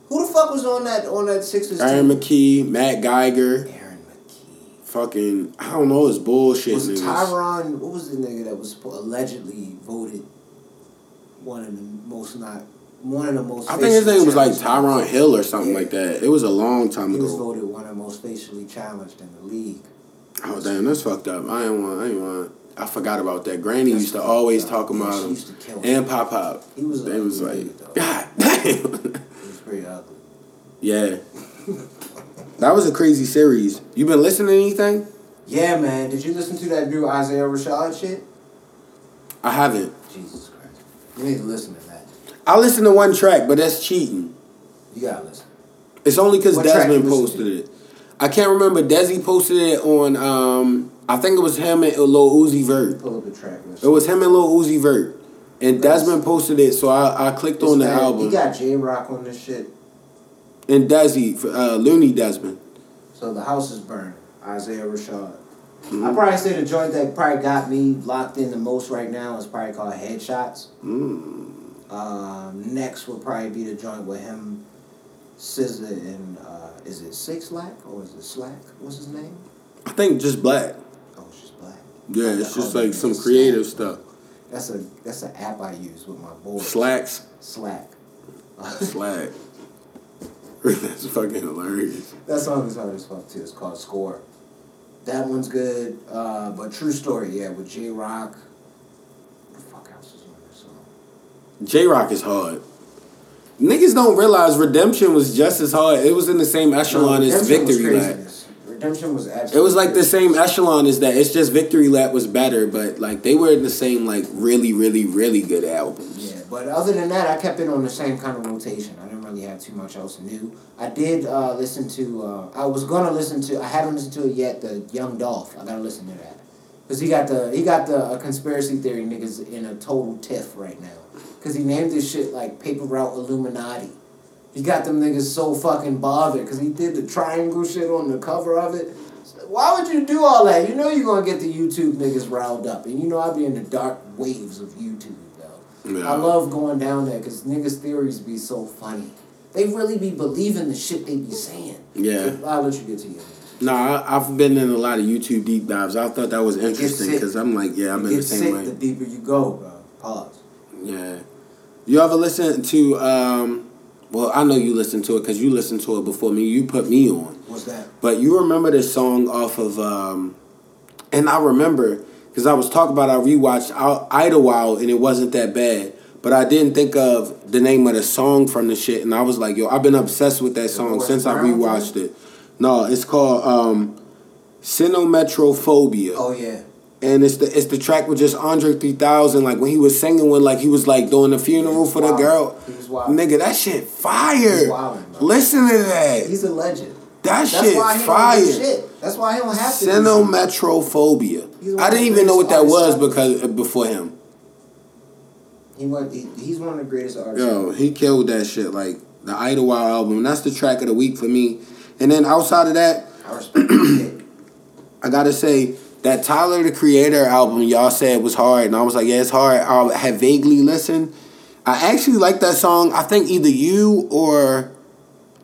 Who the fuck was on that on that Sixers team? Aaron McKee, Matt Geiger. Aaron McKee. Fucking, I don't know, it's bullshit. Was niggas. Tyron, what was the nigga that was allegedly voted one of the most not, one of the most I think his name was like Tyron Hill or something yeah. like that. It was a long time he ago. He was voted one of the most facially challenged in the league. Oh, damn, that's fucked up. I ain't want, I ain't want. I forgot about that. Granny That's used to always up. talk about him. And Pop Pop. He was They was like, though. God damn. He was pretty ugly. Yeah. That was a crazy series. You been listening to anything? Yeah, man. Did you listen to that new Isaiah Rashad shit? I haven't. Jesus Christ. You need to listen to that. I listened to one track, but that's cheating. You gotta listen. It's only because Desmond posted it. I can't remember. Desi posted it on... um. I think it was him and Lil Uzi Vert. Pull up the track. It was him and Lil Uzi Vert. And Desmond posted it, so I, I clicked it's on the bad. album. You got Jay Rock on this shit. And Desi, uh, Looney Desmond. So The House is Burning, Isaiah Rashad. Mm-hmm. I probably say the joint that probably got me locked in the most right now is probably called Headshots. Mm. Um, next would probably be the joint with him, S Z A, and uh, is it Six Lack or is it Slack? What's his name? I think just Black. Yeah, it's just like some creative stuff. That's a that's an app I use with my boy. Slacks. Slack. Slack. That's fucking hilarious. That song is hard as fuck too. It's called Score. That one's good. Uh, but True Story, yeah, with Jay Rock, Jay Rock is hard. Niggas don't realize Redemption was just as hard. It was in the same echelon no, as Victory Lap. Redemption was absolutely. It was like crazy. The same echelon as that. It's just Victory Lap was better, but like they were in the same like really, really, really good albums. Yeah, but other than that, I kept it on the same kind of rotation. I didn't really have too much else new. I did uh, listen to. Uh, I was gonna listen to. I haven't listened to it yet. The Young Dolph. I gotta listen to that because he got the he got the uh, conspiracy theory niggas in a total tiff right now. Cause he named this shit like Paper Route Illuminati. He got them niggas so fucking bothered. Cause he did the triangle shit on the cover of it. Why would you do all that? You know you're gonna get the YouTube niggas riled up, and you know I be in the dark waves of YouTube though. No. I love going down there cause niggas' theories be so funny. They really be believing the shit they be saying. Yeah. So I'll let you get to you. No, I, I've been in a lot of YouTube deep dives. I thought that was interesting cause I'm like, yeah, I'm you in the same sick, way. The deeper you go, bro. Pause. Yeah. You ever listen to, um, well, I know you listen to it because you listened to it before me. You put me on. What's that? But you remember this song off of, um, and I remember because I was talking about I rewatched Idlewild and it wasn't that bad. But I didn't think of the name of the song from the shit. And I was like, yo, I've been obsessed with that song since I rewatched it. No, it's called um, Sinometrophobia. Oh, yeah. And it's the it's the track with just Andre three thousand, like when he was singing when like he was like doing the funeral for the girl. He was wild. Nigga, that shit fire. Wilding, listen to that. He's a legend. That That's shit why he fire. Don't do shit. That's why he don't have to. Sinometrophobia. I didn't even know what that was because uh, before him. He went. He, he's one of the greatest artists. Yo, he killed that shit. Like the Idlewild album. That's the track of the week for me. And then outside of that, I respect it. I gotta say. That Tyler, the Creator album y'all said was hard, and I was like, yeah, it's hard. I had vaguely listened. I actually like that song. I think either you or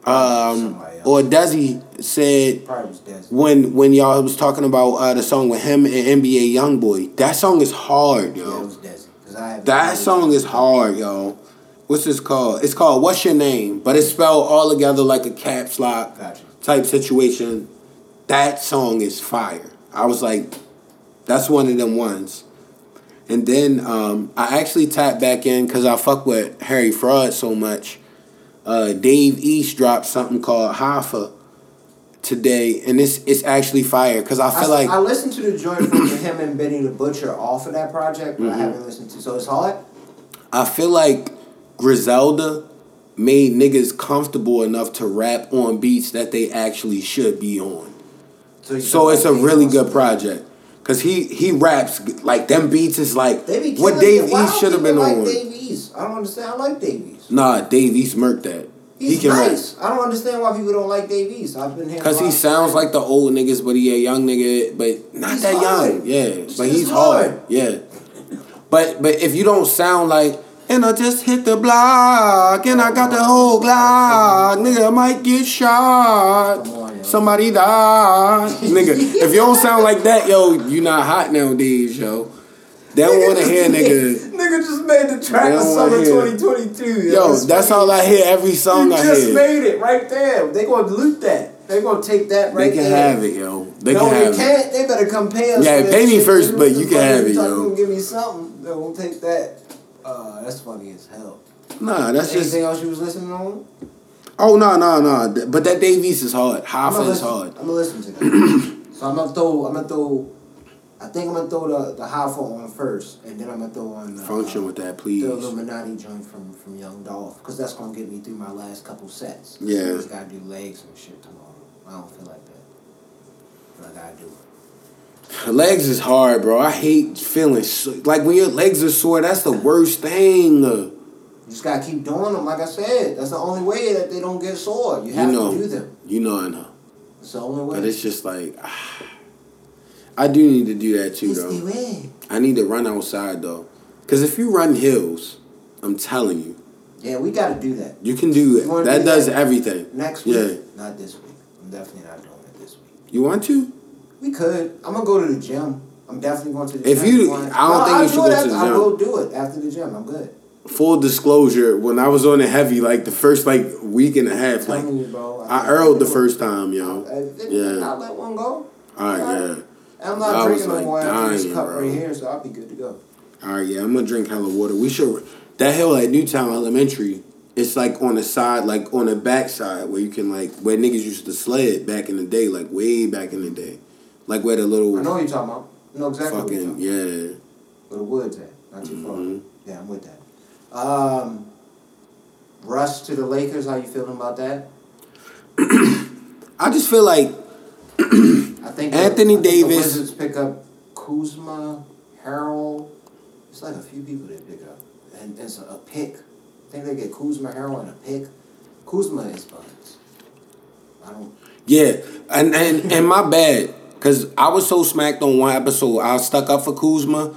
um, or Desi said Desi. when when y'all was talking about uh, the song with him and N B A Youngboy. That song is hard, yo. Yeah, it was Desi, 'cause I have that song is hard, yo. What's this called? It's called What's Your Name? But it's spelled all together like a caps lock gotcha. Type situation. That song is fire. I was like, that's one of them ones. And then um, I actually tapped back in because I fuck with Harry Fraud so much. Uh, Dave East dropped something called Hoffa today, and it's it's actually fire because I feel I, like... I listened to the joint from him and Benny the Butcher off of that project, but mm-hmm. I haven't listened to so it's hard? I feel like Griselda made niggas comfortable enough to rap on beats that they actually should be on. So, so it's a really good project. Because he, he raps, like, them beats is like, be what Dave East should have been like on. Dave East. I don't understand. I like Dave East. Nah, Dave East murked that. He's he can nice. Rap. I don't understand why people don't like Dave East. I've been here. Because he sounds like the old niggas, but he a young nigga, but not he's that hard. Young. Yeah, just but he's hard. hard. Yeah. but but if you don't sound like, and I just hit the block, and I got the whole Glock, nigga, I might get shot. Somebody died. Nigga, if you don't sound like that, yo, you not hot nowadays, yo. They don't want to hear, nigga. Nigga just made the track of summer twenty twenty-two. Yo, yo that's all I hear every song you I hear. You just made it right there. They going to loot that. They going to take that right there. They can there. have it, yo. They no, can they have can't. It. They better come pay us. Yeah, pay me shit. First, but you can have it, yo. Give me something. They won't take that. Uh, that's funny as hell. Nah, that's Anything just... Anything else you was listening on? Oh, no, no, no. But that Dave East is hard. Hoffa is hard. I'm going to listen to that. So I'm going to throw, I'm going to throw, I think I'm going to throw the, the Hoffa on first, and then I'm going to throw on the... Function uh, with that, please. The Illuminati joint from, from Young Dolph, because that's going to get me through my last couple sets. Yeah. I just got to do legs and shit tomorrow. I don't feel like that. But I got to do it. Legs is hard, bro. I hate feeling... So- like, when your legs are sore, that's the worst thing. You just gotta keep doing them, like I said. That's the only way that they don't get sore. You have you know, to do them. You know, I know. It's the only way. But it's just like, ah, I do need to do that too, it's though. The way. I need to run outside though, because if you run hills, I'm telling you. Yeah, we gotta do that. You can do it. That do does that? everything. Next week? Yeah. Not this week. I'm definitely not doing it this week. You want to? We could. I'm gonna go to the gym. I'm definitely going to the if gym. If you, I don't no, think I'll you should go to after, the gym. I will do it after the gym. I'm good. Full disclosure, when I was on it heavy, like the first like week and a half, like you, bro, I, I earled the first time, yo. I, I, yeah, I let one go. All right, yeah. I'm not I drinking no like more. I have this cup bro. right here, so I'll be good to go. All right, yeah, I'm gonna drink hella water. We should that hill at Newtown Elementary, it's like on the side, like on the back side where you can like, where niggas used to sled back in the day, like way back in the day. Like where the little... I know what you're talking about. I know exactly fucking, what you're talking about. Yeah. Where the woods at. Not too mm-hmm. far. Yeah, I'm with that. Um, rush to the Lakers, how you feeling about that? I just feel like I think Anthony the, I Davis... Think the Wizards pick up Kuzma, Harrell. It's like a few people they pick up. And it's a, a pick. I think they get Kuzma, Harrell, and a pick. Kuzma is buns. I don't... Yeah, and, and, and my bad. Because I was so smacked on one episode. I was stuck up for Kuzma,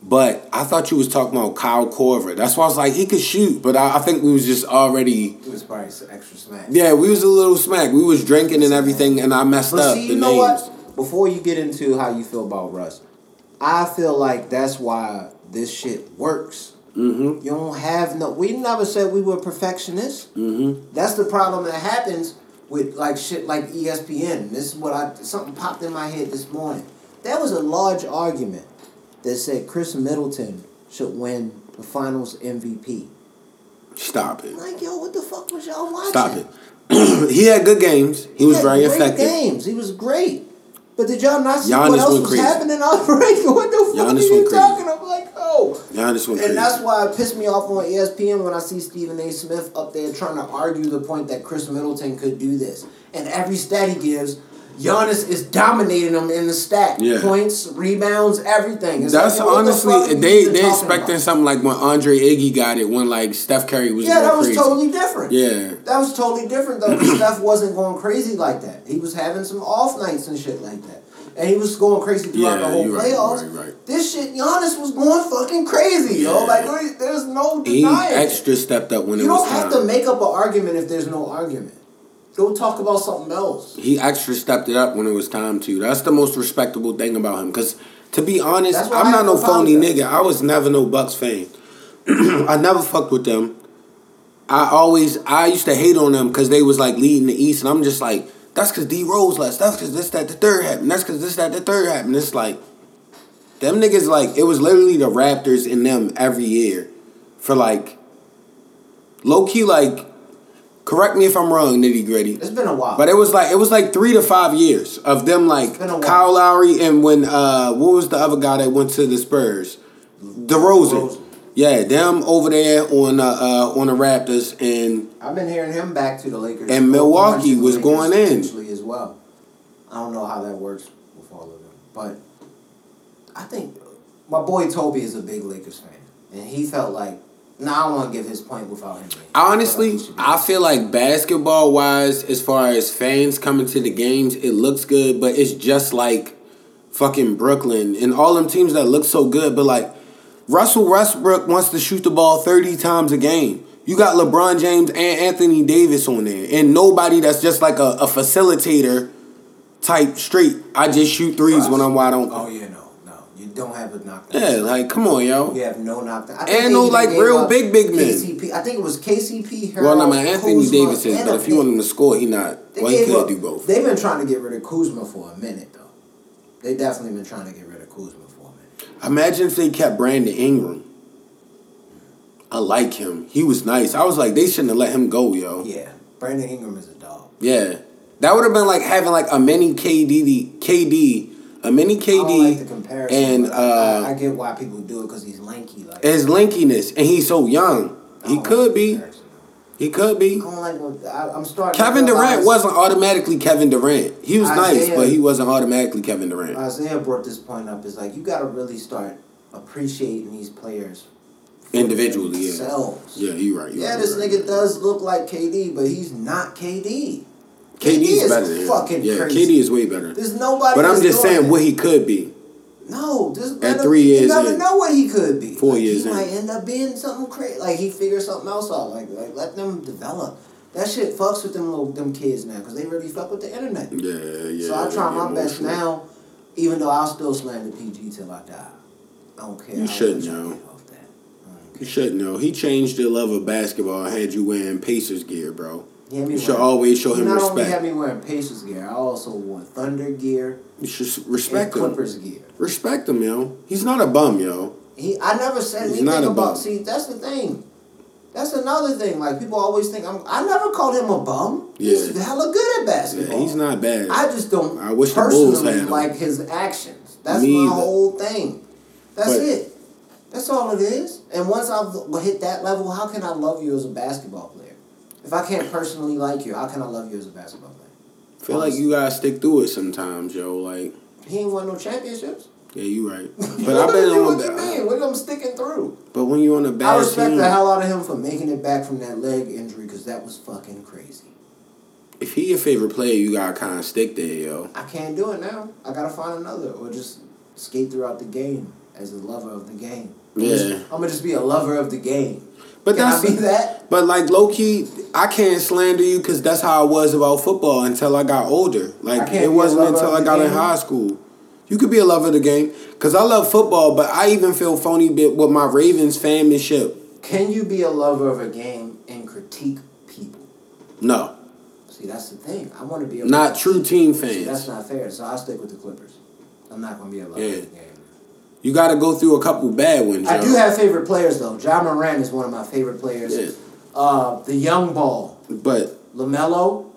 but I thought you was talking about Kyle Korver. That's why I was like, he could shoot, but I, I think we was just already... It was probably extra smack. Yeah, we was a little smack. We was drinking and everything, and I messed but up see, the you know names. What? Before you get into how you feel about Russ, I feel like that's why this shit works. Mm-hmm. You don't have no... We never said we were perfectionists. Mm-hmm. That's the problem that happens... With like shit like E S P N. This is what I... Something popped in my head this morning. There was a large argument that said Chris Middleton should win the finals M V P. Stop it. Like, yo, what the fuck was y'all watching? Stop it. He had good games. He, he was very effective. He had great games. He was great. But did y'all not see Giannis what else was crazy. happening on the radio? What the fuck Giannis are you talking about? I'm like, oh. Giannis and crazy. That's why it pissed me off on E S P N when I see Stephen A. Smith up there trying to argue the point that Chris Middleton could do this. And every stat he gives, Giannis is dominating him in the stat. Yeah. Points, rebounds, everything. It's that's like, honestly, the they, they expecting about? something like when Andre Iguodala got it, when like Steph Curry was yeah, going crazy. Yeah, that was totally different. Yeah. That was totally different, though. Steph wasn't going crazy like that. He was having some off nights and shit like that. And he was going crazy throughout yeah, the whole playoffs. Right, right, right. This shit, Giannis was going fucking crazy, yeah. yo. Like, there's no denying He extra stepped up when you it was You don't have time. to make up an argument if there's no argument. Go talk about something else. He extra stepped it up when it was time to. That's the most respectable thing about him. Because, to be honest, I'm not no phony nigga. I was never no Bucks fan. I never fucked with them. I always, I used to hate on them because they was, like, leading the East. And I'm just like, that's because D-Rose left. That's because this, that, the third happened. That's because this, that, the third happened. It's like, them niggas, like, it was literally the Raptors in them every year. For, like, low-key, like... Correct me if I'm wrong, nitty gritty. It's been a while, but it was like it was like three to five years of them like Kyle Lowry and when uh what was the other guy that went to the Spurs, DeRozan. DeRozan. Yeah, them over there on uh, uh on the Raptors and I've been hearing him back to the Lakers and Milwaukee was going in as well. I don't know how that works with all of them, but I think my boy Toby is a big Lakers fan, and he felt like. No, I don't want to give his point without him. Honestly, I feel like basketball-wise, as far as fans coming to the games, it looks good, but it's just like fucking Brooklyn and all them teams that look so good. But, like, Russell Westbrook wants to shoot the ball thirty times a game. You got LeBron James and Anthony Davis on there, and nobody that's just like a, a facilitator type straight. I just shoot threes when I'm wide open. Oh, yeah, no. Don't have a knockdown. Yeah, like, come on, yo. You have no knockdown. I think and no, like, real big, big men. K C P. I think it was K C P, Harold, well, no, man, Anthony Kuzma, Davis is, but if you want him to score, he not. They well, he could up. do both. They've been trying to get rid of Kuzma for a minute, though. They definitely been trying to get rid of Kuzma for a minute. Imagine if they kept Brandon Ingram. I like him. He was nice. I was like, they shouldn't have let him go, yo. Yeah. Brandon Ingram is a dog. Yeah. That would have been like having, like, a mini K D... K D... A mini K D, I don't like the comparison, and uh, I, I get why people do it because he's lanky. Like his lankiness, and he's so young. He could like be, he could be. I don't like what I, I'm starting. Kevin Durant wasn't automatically Kevin Durant. He was Isaiah, nice, but he wasn't automatically Kevin Durant. Isaiah brought this point up. It's like you got to really start appreciating these players individually. Themselves. Yeah, yeah, you're right. You're yeah, right, this right. nigga does look like K D, but he's not K D. K D is better. Is fucking yeah, crazy. K D is way better. There's nobody. But I'm just saying it. what he could be. No, just at three years. You never know what he could be. Four like, years. He in. might end up being something crazy. Like he figures something else out. Like, like let them develop. That shit fucks with them little them kids now because they really fuck with the internet. Yeah, yeah. So I try yeah, my emotional. best now, even though I'll still slander P G till I die. I don't care. You shouldn't know. You shouldn't know. He changed the love of basketball. Had you wearing Pacers gear, bro. You should wearing, always show him not respect. Not only had me wearing Pacers gear, I also wore Thunder gear. You should respect and Clippers him. Clippers gear. Respect him, yo. He's not a bum, yo. He, I never said anything about. See, that's the thing. That's another thing. Like, people always think I'm. I never called him a bum. Yeah. He's hella good at basketball. Yeah, he's not bad. I just don't. I wish personally the Bulls had him. Like his actions. That's Me my whole thing. That's but, it. That's all it is. And once I've hit that level, how can I love you as a basketball player? If I can't personally like you, how can I love you as a basketball player? I feel Honestly. like you gotta stick through it sometimes, yo. Like he ain't won no championships. Yeah, you right. But I've been on the. Ba- Look, I'm sticking through. But when you on the bad I respect team, the hell out of him for making it back from that leg injury because that was fucking crazy. If he your favorite player, you gotta kind of stick there, yo. I can't do it now. I gotta find another, or just skate throughout the game as a lover of the game. Yeah, just, I'm gonna just be a lover of the game. But Can that's I be that. But like low key, I can't slander you because that's how I was about football until I got older. Like it wasn't until I got game. in high school. You could be a lover of the game. Because I love football, but I even feel phony bit with my Ravens fanship. Can you be a lover of a game and critique people? No. See, that's the thing. I want to be a Not lover. true team fans. See, that's not fair. So I'll stick with the Clippers. I'm not going to be a lover yeah. of the game. You got to go through a couple bad ones. I yo. do have favorite players, though. Ja Morant is one of my favorite players. Yeah. Uh, the young ball. But. LaMelo.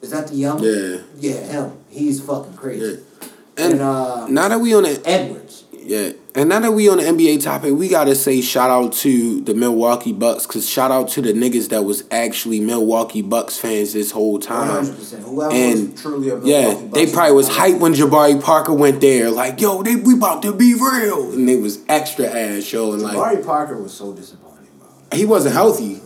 Is that the young? Yeah. Yeah, him. He's fucking crazy. Yeah. And, and uh, now that we on the Edwards, yeah, and now that we on the N B A topic, we gotta say shout out to the Milwaukee Bucks, cause shout out to the niggas that was actually Milwaukee Bucks fans this whole time. one hundred percent Whoever and was truly a Milwaukee yeah, Bucks they probably was hyped when Jabari Parker went there. Like, yo, they we about to be real, and they was extra ass yo. And Jabari like, Parker was so disappointing. Bro. He wasn't healthy.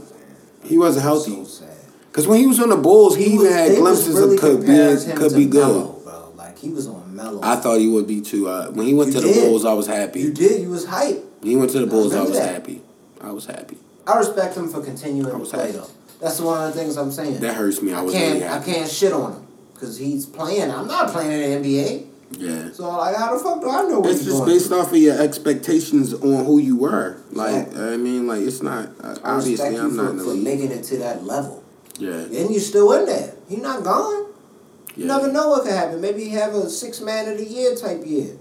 He wasn't healthy. So sad. Cause when he was on the Bulls, he, he was, even had glimpses really of could be could be good. Mellow, bro. Like he was on. Mellow. I thought he would be too. Uh, when he went you to did. the Bulls, I was happy. You did. You was hyped. When he went to the Bulls, I, I was that. happy. I was happy. I respect him for continuing to play, though. That's one of the things I'm saying. That hurts me. I, I was really happy. I can't shit on him because he's playing. I'm not playing in the N B A. Yeah. So, like, how the fuck do I know what It's he's just based through? off of your expectations on who you were. Like, exactly. I mean, like, it's not. Uh, I obviously, respect I'm you not for, in the for league. making it to that level. Yeah. And you're still in there. You're not gone. You yeah. never know what could happen. Maybe he have a six man of the year type year.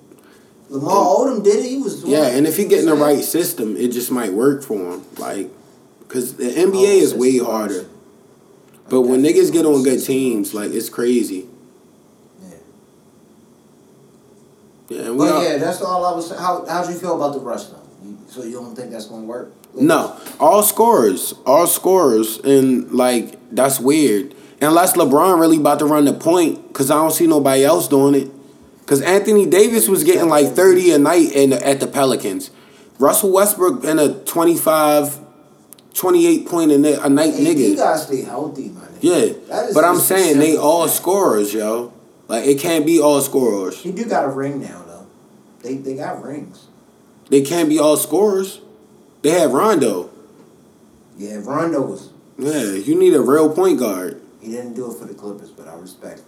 Lamar and, Odom did it. He was doing yeah, and if he get in the right system, it just might work for him. Like, because the N B A oh, is way harder. But when niggas get on good teams, like it's crazy. Yeah. Yeah. And we but all, yeah, that's all I was saying. How how'd you feel about the rush though? So you don't think that's gonna work? Like, no, all scorers, all scorers, and like that's weird. Unless LeBron really about to run the point, because I don't see nobody else doing it. Because Anthony Davis was getting like thirty a night in the, at the Pelicans. Russell Westbrook in a twenty-five, twenty-eight point a night hey, nigga. You gotta stay healthy, man. Yeah, but I'm saying they all scorers, yo. Like, it can't be all scorers. You do got a ring now, though. They they got rings. They can't be all scorers. They had Rondo. Yeah, Rondo was... Yeah, you need a real point guard. He didn't do it for the Clippers, but I respect him.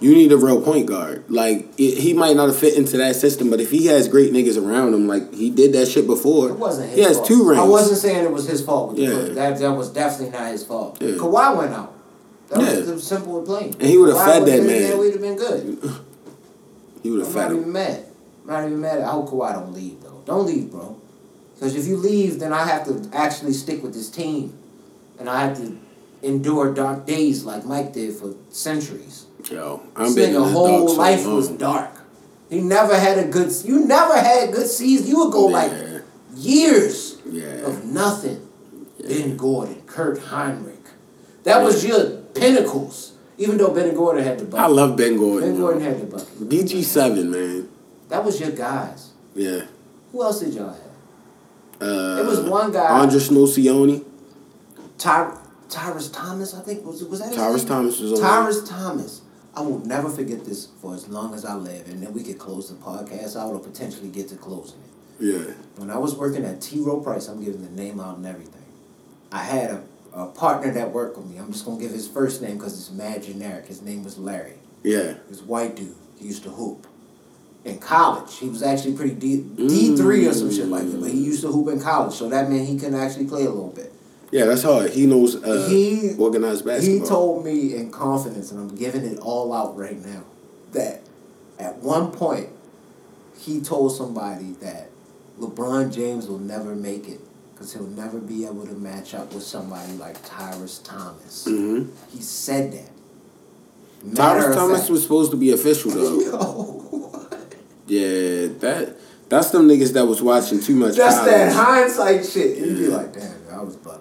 You need a real point guard. Like, it, he might not have fit into that system, but if he has great niggas around him, like, he did that shit before. It wasn't his he fault. He has two rings. I wasn't saying it was his fault with yeah. the Clippers. That, that was definitely not his fault. Yeah. Kawhi went out. That yeah. was simple and plain. And he would have fed that man. That would have been good. He would have fed him. I'm not even mad. I'm not even mad. I hope Kawhi don't leave, though. Don't leave, bro. Because if you leave, then I have to actually stick with this team. And I have to... endure dark days like Mike did for centuries. Yo, I'm being his whole life so was dark. He never had a good. You never had good season. You would go yeah. like years yeah. of nothing. Yeah. Ben Gordon, Kurt Heinrich, that yeah. was your pinnacles. Even though Ben Gordon had the bucket. I love Ben Gordon. Ben Gordon had the bucket. B G seven, man. That was your guys. Yeah. Who else did y'all have? Uh, it was one guy. Andres Nocioni. Ty. Tyrese Thomas, I think. Was, was that his Tyrese name? Thomas was on Tyrese there. Thomas. I will never forget this for as long as I live. And then we could close the podcast out or potentially get to closing it. Yeah. When I was working at T. Rowe Price, I'm giving the name out and everything. I had a, a partner that worked with me. I'm just going to give his first name because it's mad generic. His name was Larry. Yeah. He was a white dude. He used to hoop. In college, he was actually pretty D, D3 mm. or some shit like that. But he used to hoop in college. So that meant he couldn't actually play a little bit. Yeah, that's hard. He knows uh, he, organized basketball. He told me in confidence, and I'm giving it all out right now, that at one point, he told somebody that LeBron James will never make it because he'll never be able to match up with somebody like Tyrese Thomas. Mm-hmm. He said that. Matter Tyrese Thomas fact, was supposed to be official, though. Yo, yeah, that that's them niggas that was watching too much. That's college. That hindsight shit. You'd yeah. be like, damn, I was bugging.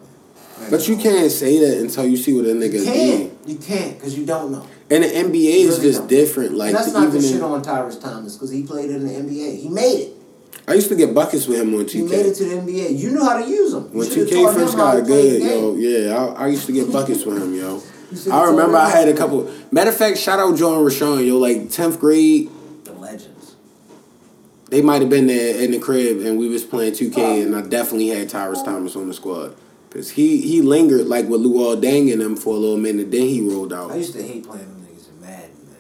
But you know. Can't say that until you see what a nigga is doing. You can't, because you don't know. And the N B A you is really just don't. Different. Like and that's the, not the shit on Tyrese Thomas, because he played in the N B A. He made it. I used to get buckets with him on two K. He made it to the N B A. You knew how to use him. You when two K first got good, yo, yeah, I, I used to get buckets with him, yo. I remember I had a couple. Matter of fact, shout out John Rashawn, yo, like tenth grade. The legends. They might have been there in the crib, and we was playing two K, oh. and I definitely had Tyrese Thomas on the squad. Because he, he lingered, like, with Luol Deng in them for a little minute, then he rolled out. I used to hate playing them niggas in Madden, man.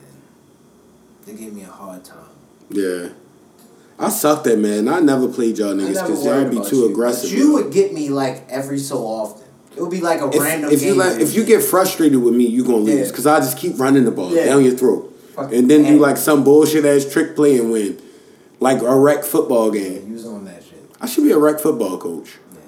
They gave me a hard time. Yeah. I sucked at Madden. I never played y'all niggas because y'all be too you. aggressive. But you would get me, like, every so often. It would be like a if, random if game. You like, if you get frustrated with me, you're going to lose because yeah. I just keep running the ball yeah. down your throat. Fucking and then man. do, like, some bullshit-ass trick play and win. Like a rec football game. Yeah, you was on that shit. I should be a rec football coach. Yeah, man.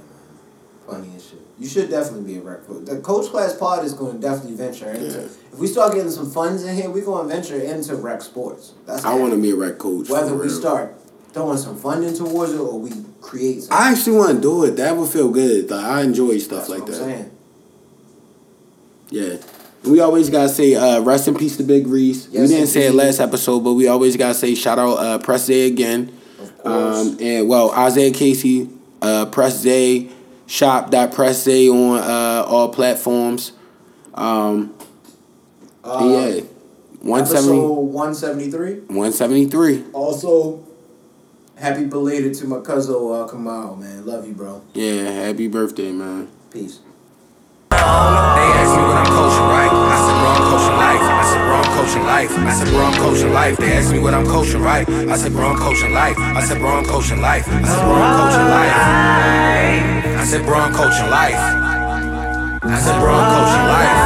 Funny as shit. You should definitely be a rec coach. The Coach Class Pod is going to definitely venture into yeah. If we start getting some funds in here, we're going to venture into rec sports. That's I want to be a rec coach. Whether we real. start... throwing some funding towards it, or we create something. I actually want to do it. That would feel good. Like, I enjoy stuff That's like what I'm that. Saying. Yeah. We always got to say, uh, rest in peace to Big Reese. Yes, we didn't indeed. say it last episode, but we always got to say, shout out uh, Press Day again. Of course. Um, and, well, Isaiah Casey, uh, Press Day, shop.press day on uh, all platforms. Um, uh, yeah. one seventy, episode one seventy-three one seventy-three Also... happy belated to my cousin uh, Kamal, man. Love you, bro. Yeah, happy birthday, man. Peace. They asked me what I'm coaching, right? I said bro, I'm coaching life. I said bro, I'm coaching life. I said bro, I'm coaching life. They asked me what I'm coaching, right? I said bro, I'm coaching life. I said bro, I'm coaching life. I said bro, I'm coaching life. I said bro, I'm coaching life. I said bro, I'm coaching life.